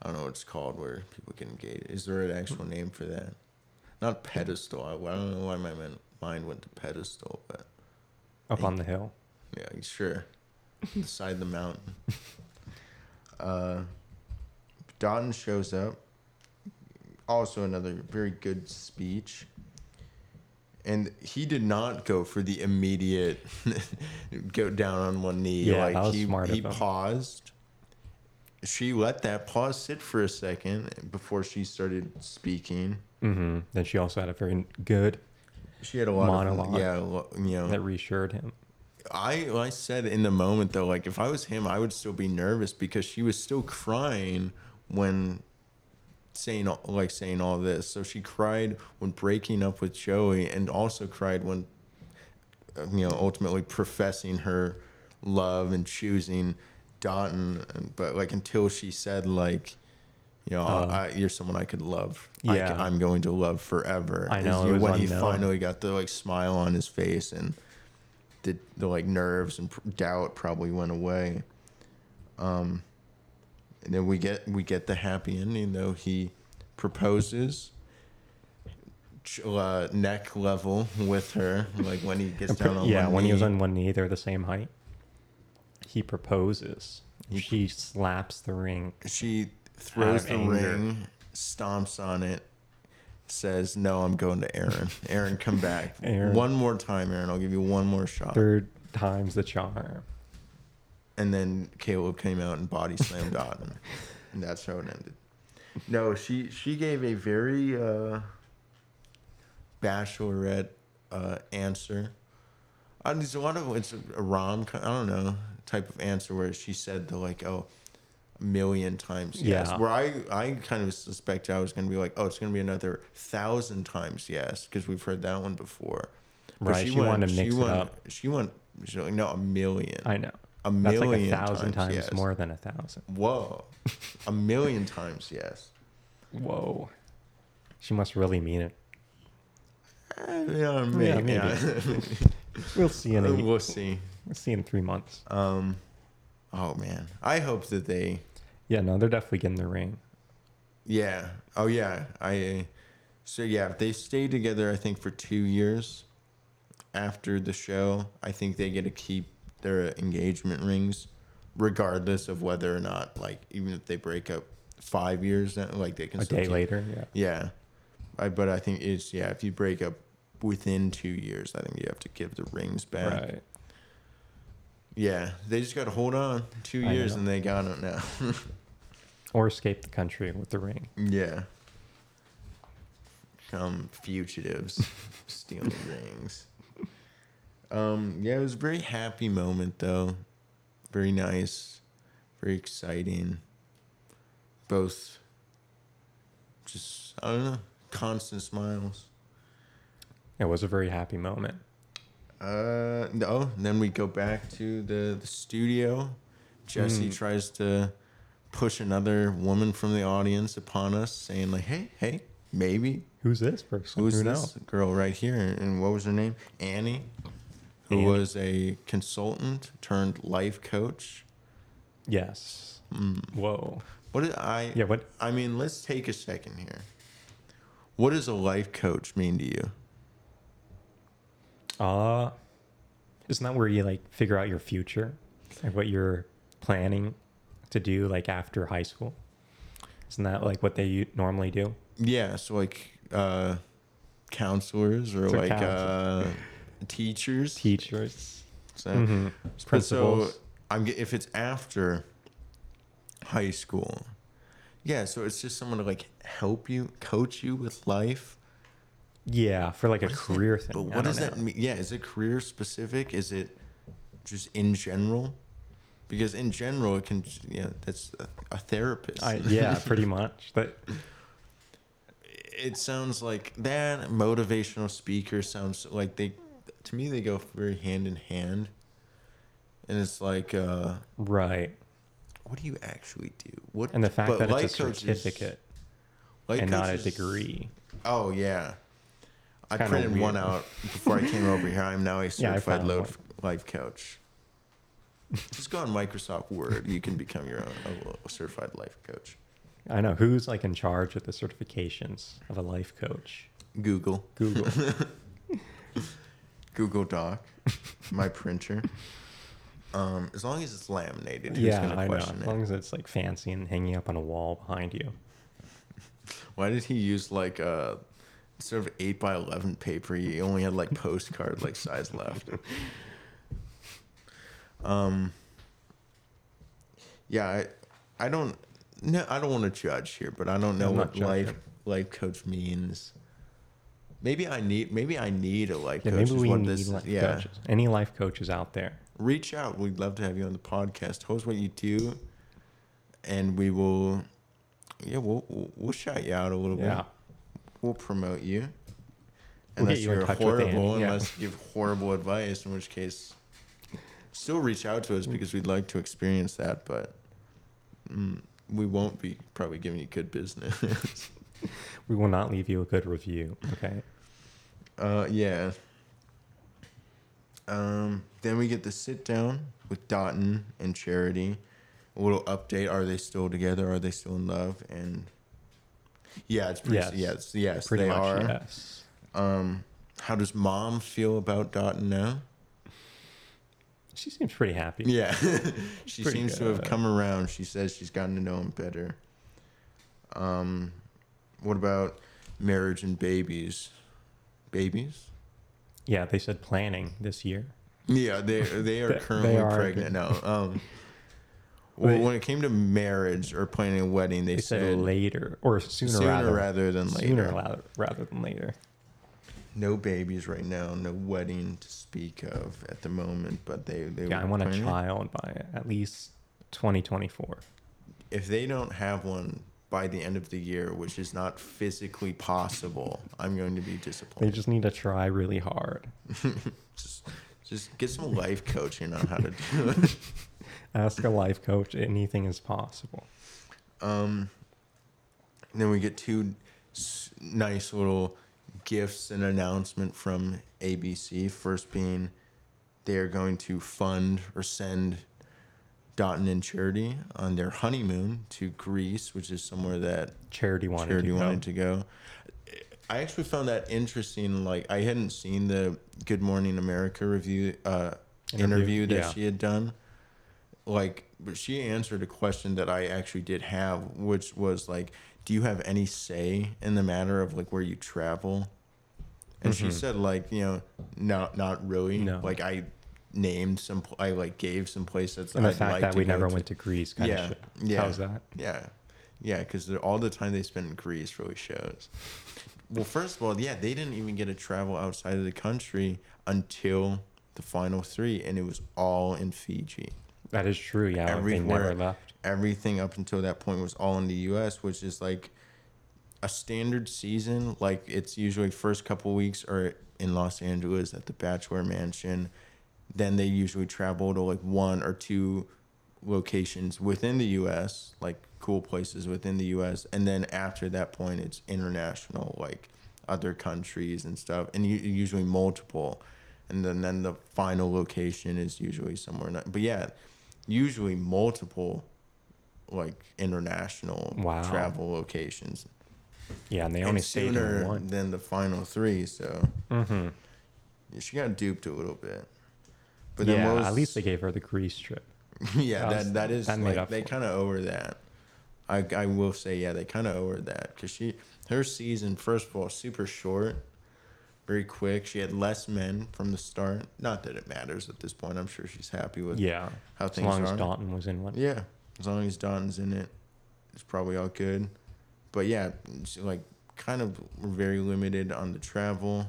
I don't know what it's called where people get engaged. Is there an actual name for that? Not pedestal. I, I don't know why my meant. Mine went to pedestal, but... Up on the hill? Yeah, sure. The side of the mountain. Uh, Dotun shows up. Also another very good speech. And he did not go for the immediate go down on one knee. Yeah, like, that was he, smart he of him. Paused. She let that pause sit for a second before she started speaking. Mm-hmm. Then she also had a very good... She had a lot monologue of yeah, you know, that reassured him. I I said in the moment though, like if I was him, I would still be nervous because she was still crying when saying like saying all this. So she cried when breaking up with Joey, and also cried when you know ultimately professing her love and choosing Dotun. But like until she said like. You know, uh, I, you're someone I could love. Yeah. I, I'm going to love forever. I know. You know it was when unknown. He finally got the like smile on his face and the, the like nerves and doubt probably went away. Um, and then we get we get the happy ending though. He proposes uh, neck level with her. Like when he gets down on yeah, one knee. Yeah, when he was on one knee, they're the same height. He proposes. He, she slaps the ring. She. Throws the anger. Ring, stomps on it, says, no, I'm going to Aaron. Aaron, come back. Aaron. One more time, Aaron. I'll give you one more shot. Third time's the charm. And then Caleb came out and body slammed Dotun. And that's how it ended. No, she, she gave a very uh, Bachelorette uh, answer. Uh, there's a lot of, it's a, a rom, I don't know, type of answer where she said the like, oh, million times yes yeah. Where I, I kind of suspect I was going to be like oh it's going to be another thousand times yes because we've heard that one before but right she, she went, wanted to mix she it went, up she went she went no a million I know a that's million like a thousand times, times yes. More than a thousand whoa a million times yes whoa she must really mean it uh, yeah, maybe. Yeah, maybe. we'll see in a, we'll see we'll see in three months. um Oh, man. I hope that they... Yeah, no, they're definitely getting the ring. Yeah. Oh, yeah. I. So, yeah, if they stay together, I think, for two years after the show, I think they get to keep their engagement rings regardless of whether or not, like, even if they break up five years, like, they can... A still day keep, later, yeah. Yeah. I, but I think it's, yeah, if you break up within two years, I think you have to give the rings back. Right. Yeah, they just got to hold on two I years know. and they got it now. Or escape the country with the ring. Yeah. Become fugitives, stealing rings. Um, yeah, it was a very happy moment, though. Very nice. Very exciting. Both just, I don't know, constant smiles. It was a very happy moment. Uh, no. Then we go back to the, the studio. Jesse mm. tries to push another woman from the audience upon us, saying, like, hey, hey, maybe. Who's this person? Who's Who this know? girl right here? And what was her name? Annie, who Annie. was a consultant turned life coach. Yes. Mm. Whoa. What did I... Yeah, what? I mean, let's take a second here. What does a life coach mean to you? Uh, isn't that where you, like, figure out your future? Like, what you're planning to do, like, after high school? Isn't that, like, what they normally do? Yeah, so, like, uh, counselors or, so like, counselors. uh, teachers. Teachers. So, mm-hmm. Principals. So, I'm, if it's after high school, yeah, so it's just someone to, like, help you, coach you with life. Yeah, for like what a career that, thing. But what does know. that mean? Yeah, is it career specific? Is it just in general? Because in general, it can, yeah, that's a, a therapist. I, yeah, pretty much. But it sounds like that motivational speaker sounds like they, to me, they go very hand in hand. And it's like, uh, right. What do you actually do? What? And the fact but that life it's a certificate coaches, and not coaches, a degree. Oh, yeah. I Kinda printed weird. one out before I came over here. I'm now a certified yeah, life, life coach. Just go on Microsoft Word. You can become your own a certified life coach. I know. Who's like in charge of the certifications of a life coach? Google. Google. Google Doc. My printer. Um, as long as it's laminated. Yeah, who's gonna I question know. It? As long as it's like fancy and hanging up on a wall behind you. Why did he use like a... Instead of eight by eleven paper, you only had like postcard like size left. Um. Yeah, I, I don't. No, I don't want to judge here, but I don't know I'm what life life coach means. Maybe I need. Maybe I need a life yeah, coach. Maybe we need this, life yeah. coaches. Any life coaches out there? Reach out. We'd love to have you on the podcast. Tell us what you do, and we will. Yeah, we'll we'll shout you out a little yeah. bit. We'll promote you. Unless we'll you you're horrible, yeah. unless you give horrible advice, in which case, still reach out to us because we'd like to experience that, but mm, we won't be probably giving you good business. We will not leave you a good review, okay? Uh, yeah. Um, then we get to sit down with Dotun and Charity. A little update. Are they still together? Are they still in love? And... Yeah, it's pretty yes, yes, yes pretty they much, are. Yes. Um, how does mom feel about Dotun now? She seems pretty happy. Yeah, she seems good. to have come around. She says she's gotten to know him better. Um, what about marriage and babies? Babies? Yeah, they said planning this year. Yeah, they they are currently they are pregnant now. Um. Well, when it came to marriage or planning a wedding, they, they said, said later or sooner, sooner rather, rather than later. Sooner rather than later. No babies right now, no wedding to speak of at the moment, but they, they yeah, I want planning. a child by at least twenty twenty-four. If they don't have one by the end of the year, which is not physically possible, I'm going to be disappointed. They just need to try really hard. just, just get some life coaching on how to do it. Ask a life coach. Anything is possible. Um, then we get two s- nice little gifts and announcement from A B C. First being they're going to fund or send Dotun and Charity on their honeymoon to Greece, which is somewhere that Charity wanted, Charity to, wanted go. to go. I actually found that interesting. Like I hadn't seen the Good Morning America review uh, interview, interview that yeah. she had done. Like, but she answered a question that I actually did have, which was like, do you have any say in the matter of like where you travel? And mm-hmm. she said like, you know, no, not really. No. Like I named some, I like gave some places that I'd like to go to. And the fact that we never went to Greece kind of shit. Yeah. How's that? Yeah. Yeah, because all the time they spent in Greece really shows. Well, first of all, yeah, they didn't even get to travel outside of the country until the final three, and it was all in Fiji. That is true, yeah. Everywhere, they never left. Everything up until that point was all in the U S, which is like a standard season. Like, it's usually first couple weeks are in Los Angeles at the Bachelor Mansion. Then they usually travel to like one or two locations within the U S, like cool places within the U S, and then after that point it's international, like other countries and stuff, and usually multiple, and then, then the final location is usually somewhere not, but yeah, usually multiple like international wow. travel locations. Yeah, and they only and stayed sooner in one. Than the final three, so mm-hmm. she got duped a little bit. But then yeah, was, at least they gave her the Greece trip. Yeah, that, that, that is that like they kind of owe her that. I I will say, yeah, they kind of owe her that because she her season, first of all, super short, very quick. She had less men from the start. Not that it matters at this point. I'm sure she's happy with yeah. how things are. As long as Dotun was in one. Yeah, as long as Dottun's in it, it's probably all good. But yeah, like kind of very limited on the travel.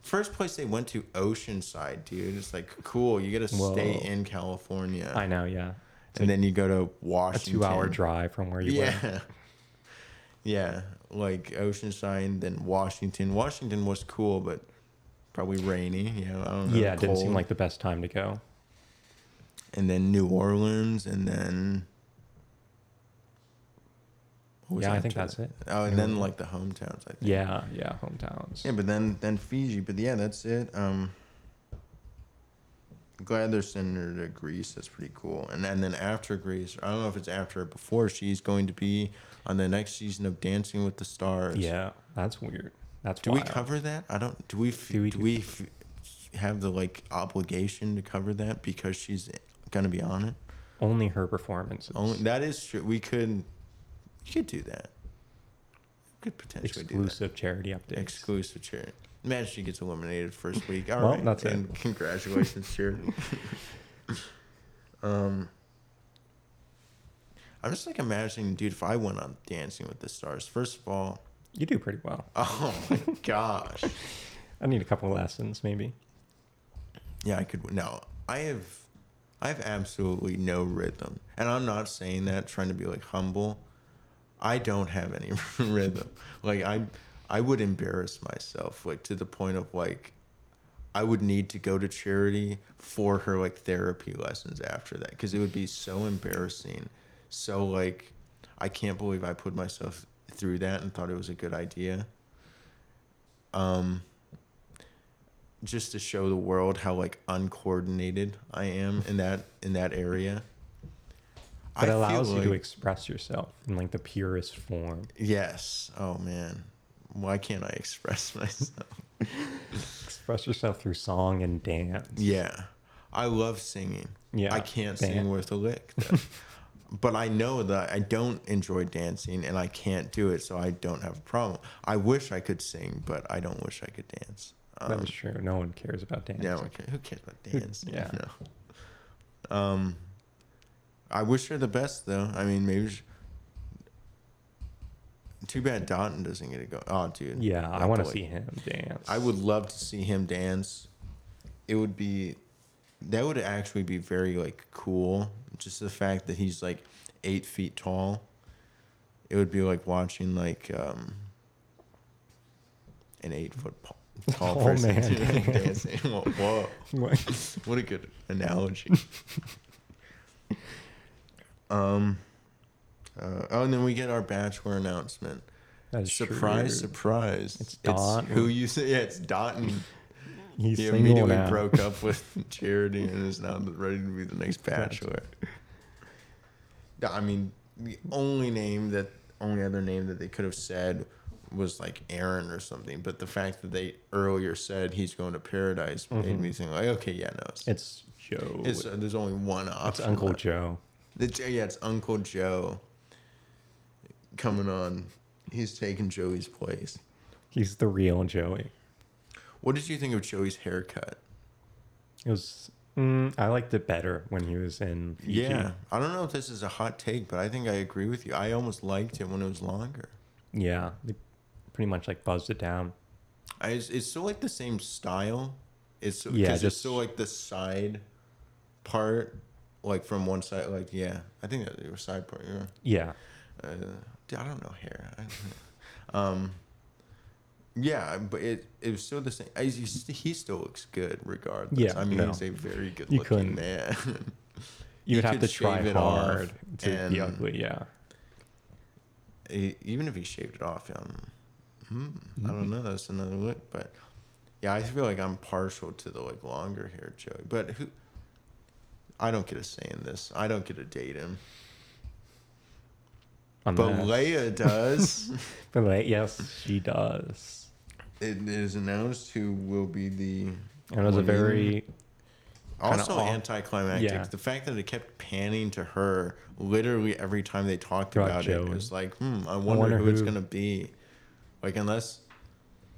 First place they went to, Oceanside, dude. It's like, cool, you get to Whoa. Stay in California. I know, yeah. It's and like then you go to Washington. A two-hour drive from where you yeah. were. Yeah. Yeah, like Oceanside, then Washington. Washington was cool, but probably rainy. You know, I don't know, yeah, it cold. Didn't seem like the best time to go. And then New Orleans, and then... Yeah, I think that's it. Oh, and then like the hometowns, I think. Yeah, yeah, hometowns. Yeah, but then then Fiji. But yeah, that's it. Um, glad they're sending her to Greece. That's pretty cool. And, and then after Greece, I don't know if it's after or before, she's going to be on the next season of Dancing with the Stars. Yeah, that's weird. That's do wild. We cover that? I don't. Do we? F- do we, do do we f- have the like obligation to cover that because she's gonna be on it? Only her performances. Only that is true. We could. You could do that. You could potentially do that. Exclusive charity updates. Exclusive charity. Imagine she gets eliminated first week. All well, right. That's and it. Congratulations, Charity. um, I'm just like imagining, dude, if I went on Dancing with the Stars, first of all. You do pretty well. Oh, my gosh. I need a couple of lessons, maybe. Yeah, I could. No, I have, I have absolutely no rhythm. And I'm not saying that, trying to be like humble. I don't have any rhythm. Like I, I would embarrass myself, like to the point of like, I would need to go to Charity for her like therapy lessons after that, because it would be so embarrassing. So like, I can't believe I put myself through that and thought it was a good idea. Um. Just to show the world how like uncoordinated I am in that in that area. But it allows you like, to express yourself in like the purest form. Yes. Oh man. Why can't I express myself? Express yourself through song and dance. Yeah. I love singing. Yeah. I can't dance. Sing worth a lick though. But I know that I don't enjoy dancing and I can't do it, so I don't have a problem. I wish I could sing, but I don't wish I could dance. Um, That's true. No one cares about dancing. No one cares. Who cares about dancing? Yeah. No. Um I wish her the best, though. I mean, maybe... She... Too bad Dotun doesn't get to go. Oh, dude. Yeah, I want to see him dance. I would love to see him dance. It would be... That would actually be very, like, cool. Just the fact that he's, like, eight feet tall. It would be like watching, like, um... an eight-foot tall oh, person man. Dancing. Whoa. What? What a good analogy. Um, uh, oh, and then we get our Bachelor announcement. That is surprise, true. surprise. It's Dotun. Who you say? Yeah, it's Dotun. He's he immediately now. broke up with Charity and is now ready to be the next Bachelor. I mean, the only name that, only other name that they could have said was like Aaron or something, but the fact that they earlier said he's going to paradise mm-hmm. made me think like, okay, yeah, no, it's, it's Joe. It's, uh, there's only one option. It's Uncle left. Joe. The, yeah, it's Uncle Joe coming on. He's taking Joey's place. He's the real Joey. What did you think of Joey's haircut? It was. Mm, I liked it better when he was in Fiji. Yeah, I don't know if this is a hot take, but I think I agree with you. I almost liked it when it was longer. Yeah, they pretty much like buzzed it down. I, it's, it's still like the same style. It's so, yeah, just, it's still like the side part, like from one side. Like yeah, I think that was side part. Yeah. Yeah. Uh, dude, I don't know hair. I don't know. um. Yeah, but it, it was still the same. I, he still looks good regardless. Yeah, I mean, no. he's a very good you looking couldn't. man. You would have to try hard to be ugly, yeah. He, even if he shaved it off, um, hmm, mm-hmm. I don't know. That's another look. But, yeah, I feel like I'm partial to the, like, longer hair, Joey. But who? I don't get a say in this. I don't get to date him. I'm but not. Leah does. But like, yes, she does. It is announced who will be the. And it was a very. Also anticlimactic. Yeah. The fact that it kept panning to her literally every time they talked Brought about Joey. It was like, hmm, I wonder, I wonder who, who it's going to be. Like, unless,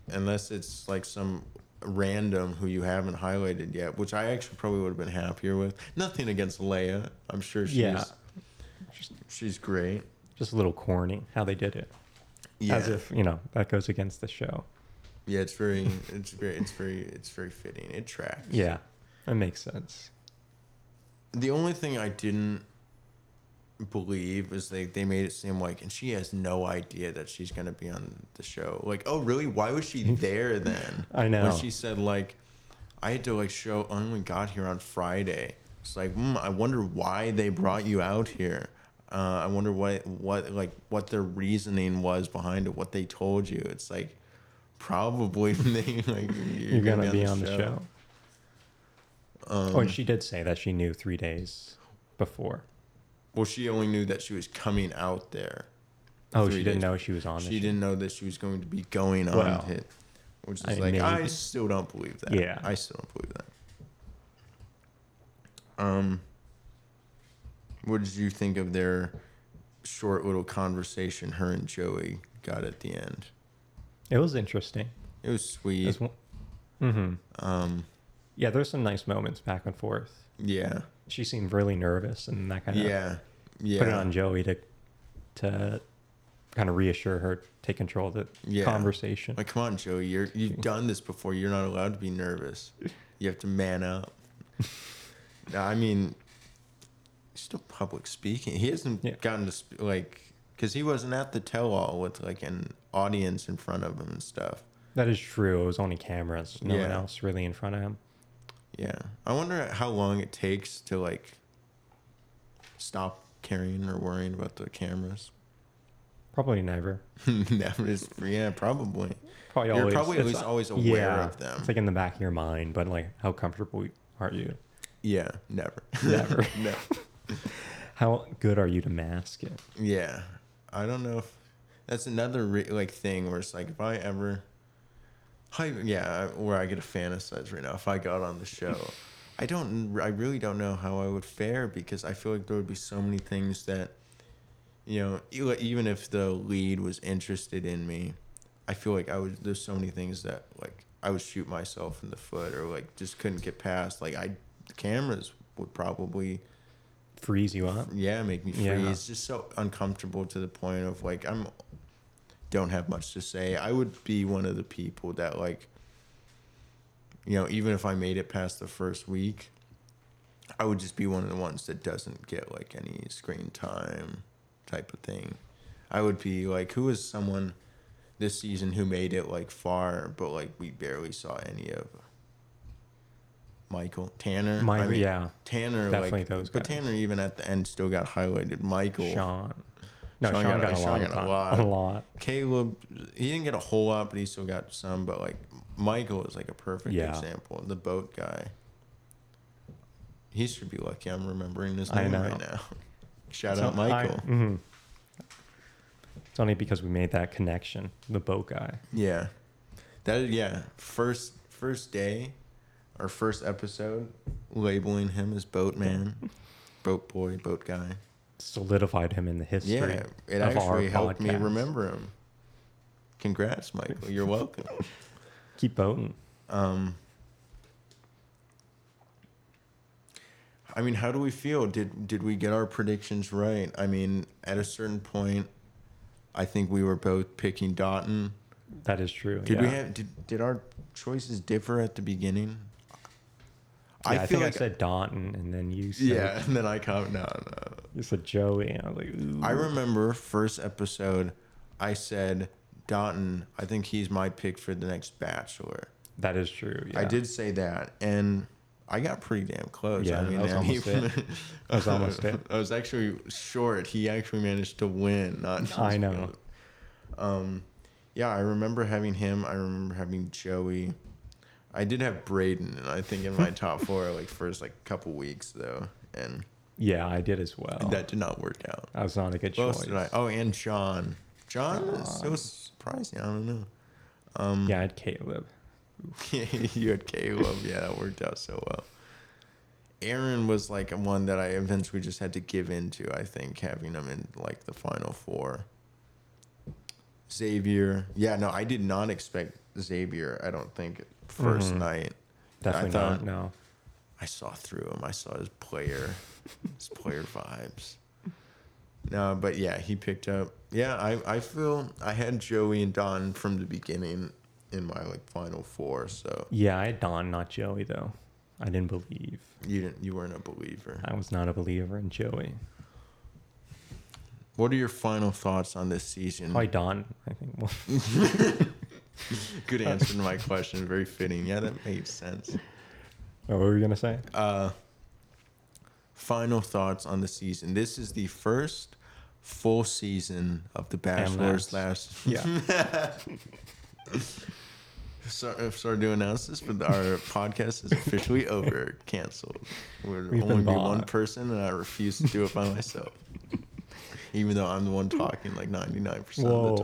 unless it's like some random who you haven't highlighted yet, which I actually probably would have been happier with. Nothing against Leah. I'm sure she's, yeah. she's great. Just a little corny how they did it. Yeah. As if, you know, that goes against the show. Yeah, it's very, it's very, it's very, it's very fitting. It tracks. Yeah, that makes sense. The only thing I didn't believe is they they made it seem like, and she has no idea that she's gonna be on the show. Like, oh really? Why was she there then? I know. When she said like, I had to like show. I only got here on Friday. It's like, mm, I wonder why they brought you out here. Uh, I wonder what what like what their reasoning was behind it. What they told you. It's like. Probably they, like, you're, you're gonna, gonna be on the, on the show. Um, oh, and she did say that she knew three days before. Well, she only knew that she was coming out there. Oh, she didn't days. know she was on. She show. didn't know that she was going to be going on well, it, which is I like I it. still don't believe that. Yeah, I still don't believe that. Um, what did you think of their short little conversation her and Joey got at the end? It was interesting. It was sweet. It was, mm-hmm. Um, yeah, there's some nice moments back and forth. Yeah. She seemed really nervous and that kind of yeah. Yeah. put it on Joey to to kind of reassure her, take control of the yeah. conversation. Like, come on, Joey, you're, you've done this before. You're not allowed to be nervous. You have to man up. I mean, still public speaking. He hasn't yeah. gotten to, sp- like... Because he wasn't at the tell-all with, like, an audience in front of him and stuff. That is true. It was only cameras. No yeah. one else really in front of him. Yeah. I wonder how long it takes to, like, stop caring or worrying about the cameras. Probably never. Never. Is, yeah, probably. Probably You're always. You're probably at least always aware yeah, of them. It's, like, in the back of your mind, but, like, how comfortable are you? Yeah, never. Never. Never. How good are you to mask it? Yeah. I don't know if that's another re- like thing where it's like if I ever, I, yeah, where I get to fantasize right now. If I got on the show, I don't, I really don't know how I would fare because I feel like there would be so many things that, you know, even if the lead was interested in me, I feel like I would. There's so many things that like I would shoot myself in the foot or like just couldn't get past. Like I, the cameras would probably. Freeze you up, yeah, make me freeze. Yeah. It's just so uncomfortable to the point of like I'm don't have much to say. I would be one of the people that like, you know, even if I made it past the first week, I would just be one of the ones that doesn't get like any screen time type of thing. I would be like, who is someone this season who made it like far, but like we barely saw any of Michael, Tanner, Michael, I mean, yeah, Tanner, definitely like, those guys. But Tanner even at the end still got highlighted. Michael, Sean, no, Sean, Sean got, got, a, Sean lot got a lot, a lot. Caleb, he didn't get a whole lot, but he still got some. But like Michael is like a perfect yeah. example. The boat guy, he should be lucky. I'm remembering his name right now. Shout it's out not, Michael. I, mm-hmm. It's only because we made that connection. The boat guy. Yeah, that yeah. First first day. Our first episode, labeling him as Boatman, Boat Boy, Boat Guy. Solidified him in the history. Yeah, it of actually our helped podcast. me remember him. Congrats, Michael. You're welcome. Keep boating. Um, I mean, how do we feel? Did did we get our predictions right? I mean, at a certain point, I think we were both picking Dotun. That is true. Did yeah. we have did, did our choices differ at the beginning? Yeah, I, I feel think like I said Dotun, and then you said yeah, and then I come no no. You said Joey, and I was like, ooh. I remember first episode, I said Dotun. I think he's my pick for the next Bachelor. That is true. Yeah. I did say that, and I got pretty damn close. Yeah, I mean, that was almost it. I was almost it. I was actually short. He actually managed to win. Not I know. Um, yeah, I remember having him. I remember having Joey. I did have Brayden, and I think in my top four, like first like couple weeks though, and yeah, I did as well. That did not work out. That was not a good choice. Did I? Oh, and Sean. John was so surprising. I don't know. Um, yeah, I had Caleb. You had Caleb. Yeah, that worked out so well. Aaron was like one that I eventually just had to give in to, I think, having him in like the final four. Xavier. Yeah, no, I did not expect Xavier, I don't think, first mm-hmm. night. Definitely I thought, not, no. I saw through him. I saw his player, his player vibes. No, but yeah, he picked up. Yeah, I, I feel I had Joey and Don from the beginning in my like final four, so yeah, I had Don, not Joey though. I didn't believe. You didn't. You weren't a believer. I was not a believer in Joey. What are your final thoughts on this season? Probably Don, I think. Good answer to my question. Very fitting. Yeah, that made sense. What were you gonna say? Uh, final thoughts on the season. This is the first full season of The Bachelor's last. Yeah. Sorry, sorry to announce this, but our podcast is officially over. Canceled. We're We've only be one person, and I refuse to do it by myself. Even though I'm the one talking like ninety-nine percent Whoa. Of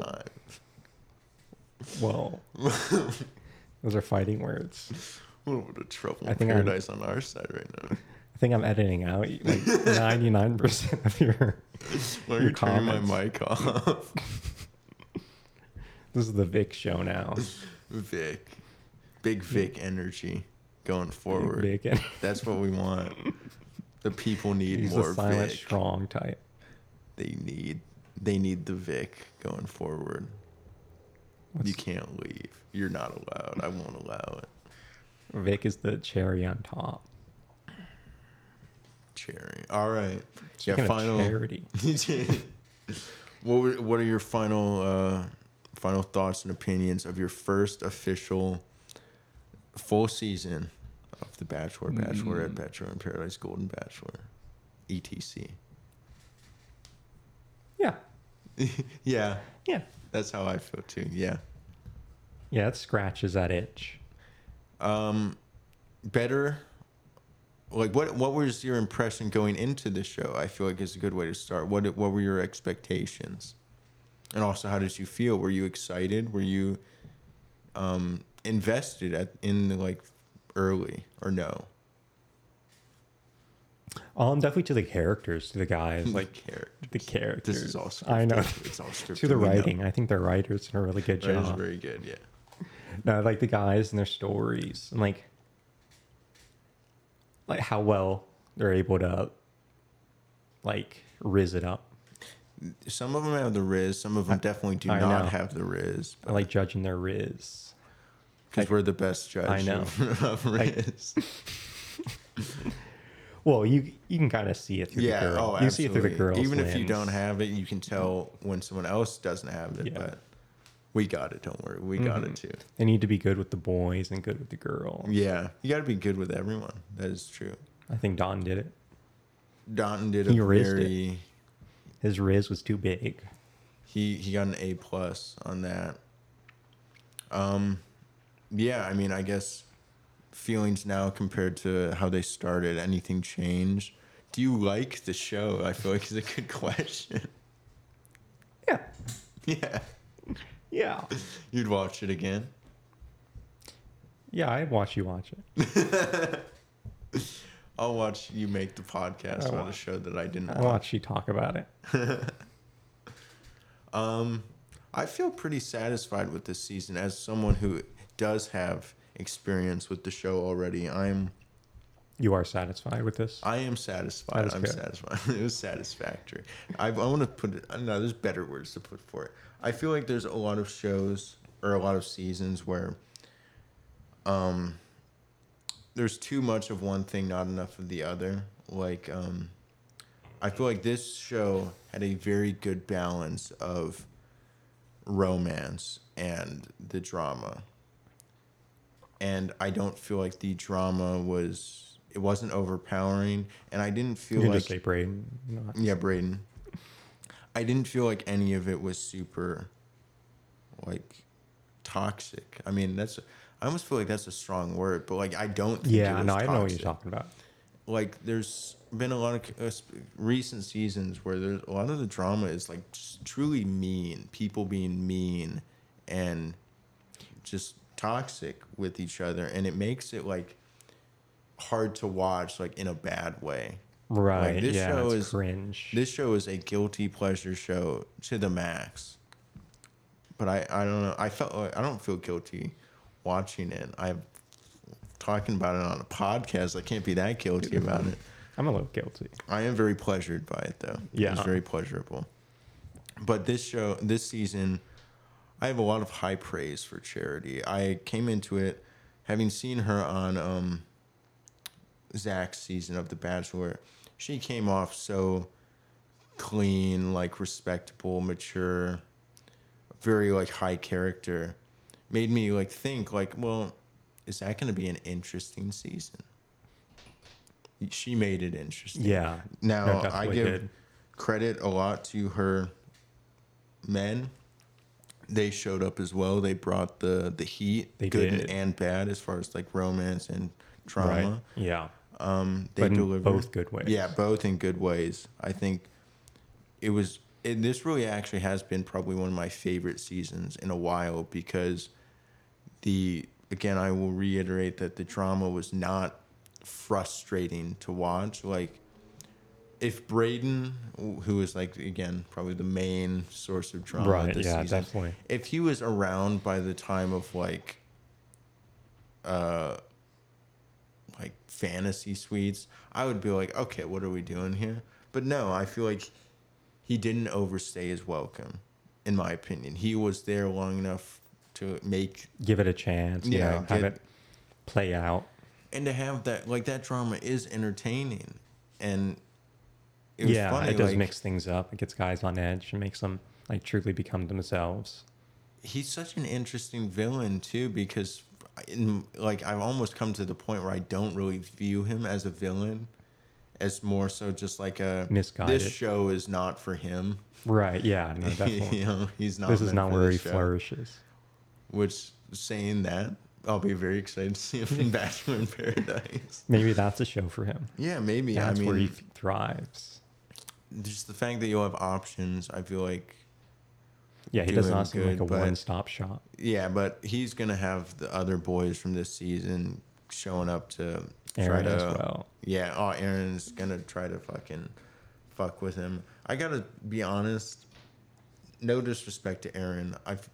the time. Well, those are fighting words. A little bit of trouble in paradise I'm, on our side right now. I think I'm editing out like ninety-nine percent of your. Why are you turning my mic off? This is the Vic show now. Vic. Big Vic energy going forward. Big Vic energy. That's what we want. The people need He's more Vic. He's a silent, Vic. Strong type. They need, they need the Vic going forward. What's you can't leave. You're not allowed. I won't allow it. Vic is the cherry on top. Cherry. All right. Speaking yeah, final. Charity. what, were, what are your final... Uh, Final thoughts and opinions of your first official full season of The Bachelor, Bachelorette, mm. Bachelor in Paradise, Golden Bachelor, et cetera. Yeah. yeah. Yeah. That's how I feel too. Yeah. Yeah, it scratches that itch. Um, better. Like, what? What was your impression going into the show? I feel like it's a good way to start. What? What were your expectations? And also, how did you feel? Were you excited? Were you um, invested at, in the, like, early or no? Um, definitely to the characters, to the guys, like the characters. The characters. This is all scripted. I know. It's all scripted. To the writing, know. I think the writers did a really good job. That is very good, yeah. No, like the guys and their stories, and like, like how well they're able to, like, rizz it up. Some of them have the rizz. Some of them definitely do I not know. Have the rizz. I like judging their rizz. Because like, we're the best judge I know. Of, of rizz. Like, well, you you can kind of see it through yeah, the girl. Oh, you absolutely. See it through the girl's Even lens. If you don't have it, you can tell when someone else doesn't have it. Yeah. But we got it. Don't worry. We mm-hmm. got it, too. They need to be good with the boys and good with the girls. Yeah. You got to be good with everyone. That is true. I think Don did it. Don did he a very... It. His rizz was too big. He he got an A plus on that. Um, yeah, I mean, I guess feelings now compared to how they started. Anything changed? Do you like the show? I feel like it's a good question. Yeah. Yeah. Yeah. You'd watch it again? Yeah, I'd watch you watch it. I'll watch you make the podcast about a show that I didn't I watch. I'll watch you talk about it. um, I feel pretty satisfied with this season as someone who does have experience with the show already. I'm You are satisfied with this? I am satisfied. I'm good. satisfied. It was satisfactory. I've, I want to put it... No, there's better words to put for it. I feel like there's a lot of shows or a lot of seasons where um, there's too much of one thing, not enough of the other. Like, um, I feel like this show had a very good balance of romance and the drama. And I don't feel like the drama was... It wasn't overpowering, and I didn't feel you like... You just say Brayden. No. Yeah, Brayden. I didn't feel like any of it was super, like, toxic. I mean, that's... I almost feel like that's a strong word, but, like, I don't think yeah, it was no, toxic. Yeah, I know what you're talking about. Like, there's been a lot of uh, recent seasons where there's a lot of the drama is, like, just truly mean. People being mean and just toxic with each other, and it makes it, like... hard to watch, like in a bad way, right? Like, this yeah, show is cringe. This show is a guilty pleasure show to the max. But I, I don't know. I felt like I don't feel guilty watching it. I'm talking about it on a podcast. I can't be that guilty about it. I'm a little guilty. I am very pleasured by it, though. Yeah, it's very pleasurable. But this show, this season, I have a lot of high praise for Charity. I came into it having seen her on. Um, Zach's season of The Bachelor, she came off so clean, like respectable, mature, very like high character. Made me like think like, well, is that going to be an interesting season? She made it interesting. Yeah. Now I give did. credit a lot to her men. They showed up as well. They brought the the heat, they good did. and bad, as far as like romance and trauma. Right. Yeah. Um, they but in delivered both good ways. Yeah, both in good ways. I think it was. It, this really actually has been probably one of my favorite seasons in a while because the again I will reiterate that the drama was not frustrating to watch. Like if Brayden, who is like again probably the main source of drama right, this yeah, season, definitely. if he was around by the time of like. Uh. like fantasy suites, I would be like, okay, what are we doing here? But no, I feel like he didn't overstay his welcome, in my opinion. He was there long enough to make... Give it a chance. Yeah. You know, have get, it play out. And to have that, like that drama is entertaining. And it was yeah, funny. Yeah, it does like, mix things up. It gets guys on edge and makes them like truly become themselves. He's such an interesting villain too, because... In, like I've almost come to the point where I don't really view him as a villain, as more so just like a misguided. This show is not for him. Right? Yeah. No, definitely. You know, he's not. This is not where he show. flourishes. Which saying that, I'll be very excited to see him in Bachelor in Paradise. Maybe that's a show for him. Yeah, maybe. That's I mean, where he thrives. Just the fact that you'll have options, I feel like. Yeah, he does not seem good, like a one-stop shop. Yeah, but he's going to have the other boys from this season showing up to Aaron try to... as well. Yeah, oh, Aaron's going to try to fucking fuck with him. I got to be honest, no disrespect to Aaron. I've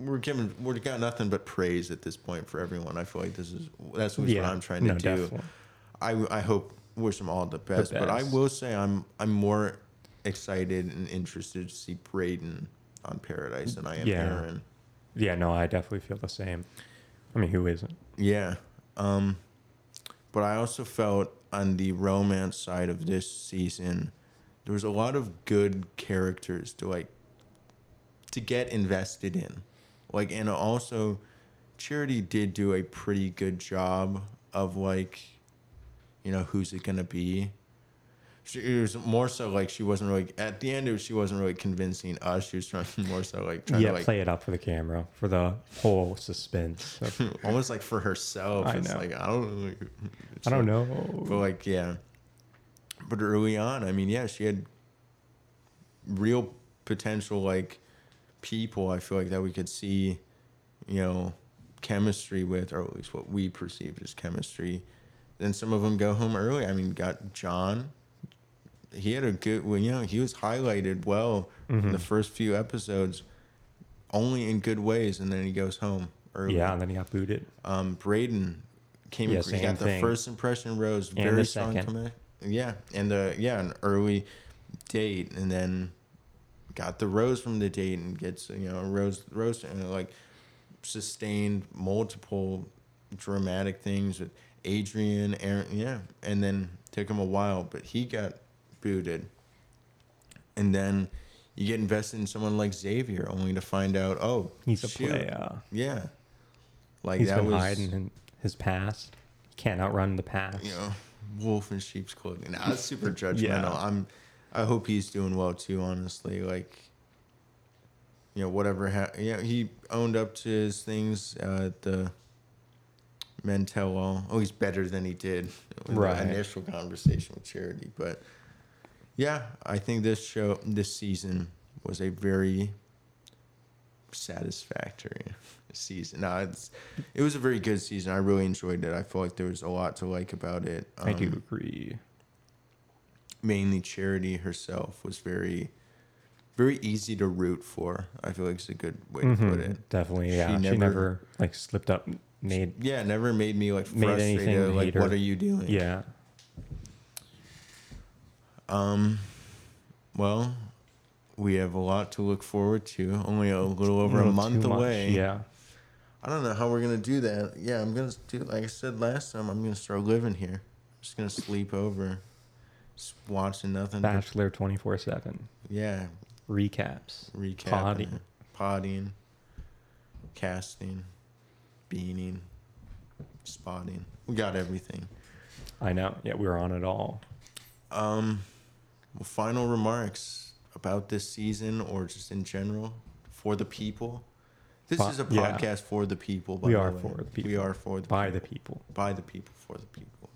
We're giving... We've got nothing but praise at this point for everyone. I feel like this is... That's yeah, what I'm trying to no, do. Definitely. I I hope... Wish them all the best. The best. But I will say I'm I'm more excited and interested to see Brayden... on Paradise and I am yeah. Aaron. Yeah, no, I definitely feel the same. I mean, who isn't? Yeah. Um, but I also felt on the romance side of this season, there was a lot of good characters to like to get invested in. Like, and also Charity did do a pretty good job of like, you know, who's it gonna be? She, it was more so like she wasn't really at the end. It was, she wasn't really convincing us. She was trying more so like trying yeah, to like play it up for the camera for the whole suspense, of, almost like for herself. I it's know. Like I don't, like, I don't like, know. But like yeah, but early on, I mean yeah, she had real potential like people. I feel like that we could see, you know, chemistry with, or at least what we perceived as chemistry. Then some of them go home early. I mean, got John. He had a good, well, you know, he was highlighted well mm-hmm. in the first few episodes, only in good ways, and then he goes home early. Yeah, and then he got booted. Um, Brayden came yeah, in Greece. Got the first impression rose, and very strong comeback. Yeah, and the yeah an early date, and then got the rose from the date, and gets you know a rose rose and like sustained multiple dramatic things with Adrian, Aaron, yeah, and then took him a while, but he got booted, and then you get invested in someone like Xavier, only to find out, oh, he's a shoot. player. Yeah, like he's that been was hiding in his past. He can't outrun the past. You know, wolf in sheep's clothing. Nah, that's super judgmental. yeah. I'm. I hope he's doing well too. Honestly, like, you know, whatever. Ha- yeah, he owned up to his things. Uh, the men tell all. Oh, he's better than he did. With right. The initial conversation with Charity, but. Yeah, I think this show, this season, was a very satisfactory season. No, it's, it was a very good season. I really enjoyed it. I feel like there was a lot to like about it. Um, I do agree. Mainly Charity herself was very, very easy to root for. I feel like it's a good way mm-hmm, to put it. Definitely, she yeah. Never, she never, like, slipped up, made... She, yeah, never made me, like, frustrated. Like, what are you doing? Yeah. Um, well, we have a lot to look forward to. Only a little over a, little a month away. Much, yeah. I don't know how we're going to do that. Yeah, I'm going to do, like I said last time, I'm going to start living here. I'm just going to sleep over, just watching nothing. Bachelor twenty-four seven. Yeah. Recaps. Recapping. Potting. Potting. Casting. Beaning. Spotting. We got everything. I know. Yeah, we were on it all. Um... Well, final remarks about this season or just in general for the people. This but, is a podcast yeah. for the people. By we the are way. for the people. We are for the by people. the people. By the people for the people.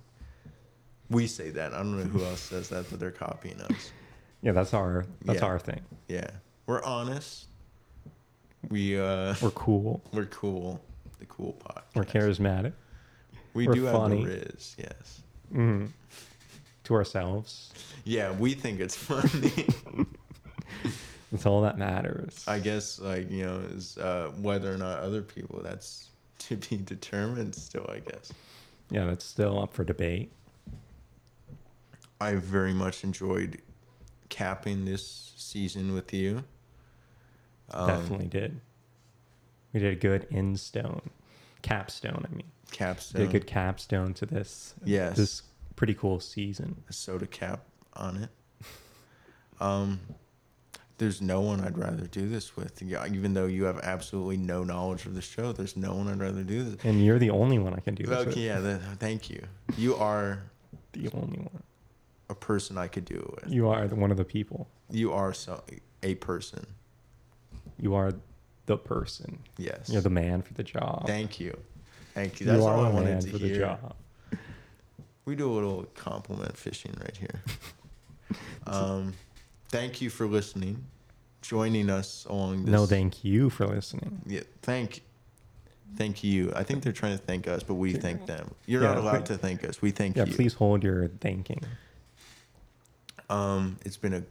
We say that. I don't know who else says that, but they're copying us. Yeah, that's our that's yeah. our thing. Yeah, we're honest. We uh, we're cool. We're cool. The cool podcast. We're charismatic. We we're do funny. have the riz. Yes. Mm-hmm. To ourselves. Yeah, we think it's funny. That's all that matters. I guess, like, you know, is uh, whether or not other people, that's to be determined still, I guess. Yeah, that's still up for debate. I very much enjoyed capping this season with you. Um, Definitely did. We did a good in stone. Capstone, I mean. Capstone. Did a good capstone to this. Yes. This pretty cool season. A soda cap on it. Um, there's no one I'd rather do this with. Even though you have absolutely no knowledge of the show, there's no one I'd rather do this. And you're the only one I can do this okay, with. Yeah, the, thank you. You are the only one. A person I could do it with. You are the, one of the people. You are so a person. You are the person. Yes. You're the man for the job. Thank you. Thank you. That's you all I wanted to hear. You are the man for the job. We do a little compliment fishing right here. Um, thank you for listening, joining us along this. No, thank you for listening. Yeah, thank, thank you. I think they're trying to thank us, but we thank them. You're yeah, not allowed please, to thank us. We thank yeah, you. Yeah, please hold your thanking. Um, it's been a,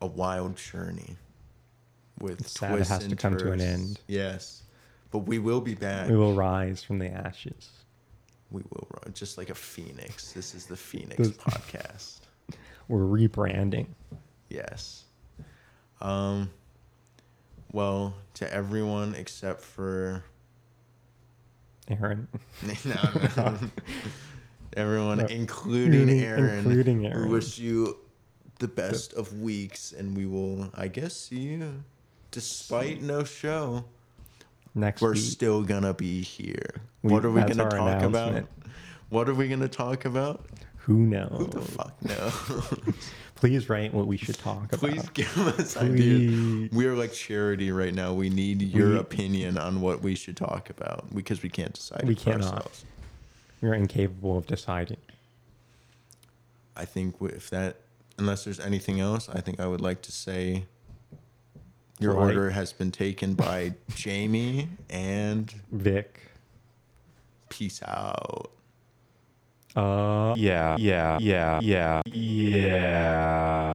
a wild journey. With it's sad twists it has and to come turns. to an end. Yes, but we will be back. We will rise from the ashes. We will run just like a phoenix. This is the Phoenix podcast. We're rebranding. Yes. Um. Well, to everyone except for Aaron. no, no. Everyone, no. including Aaron. Including Aaron. We wish you the best so. of weeks, and we will, I guess, see you. Despite so. no show. Next we're week. still gonna be here. We, what are we gonna talk about? What are we gonna talk about? Who knows? Who the fuck knows? Please write what we should talk about. Please give us Please. ideas. We are like Charity right now. We need your we, opinion on what we should talk about because we can't decide. We cannot. Ourselves. We're incapable of deciding. I think if that, unless there's anything else, I think I would like to say. Your right. order has been taken by Jamie and Vic. Peace out. Uh, yeah, yeah, yeah, yeah, yeah.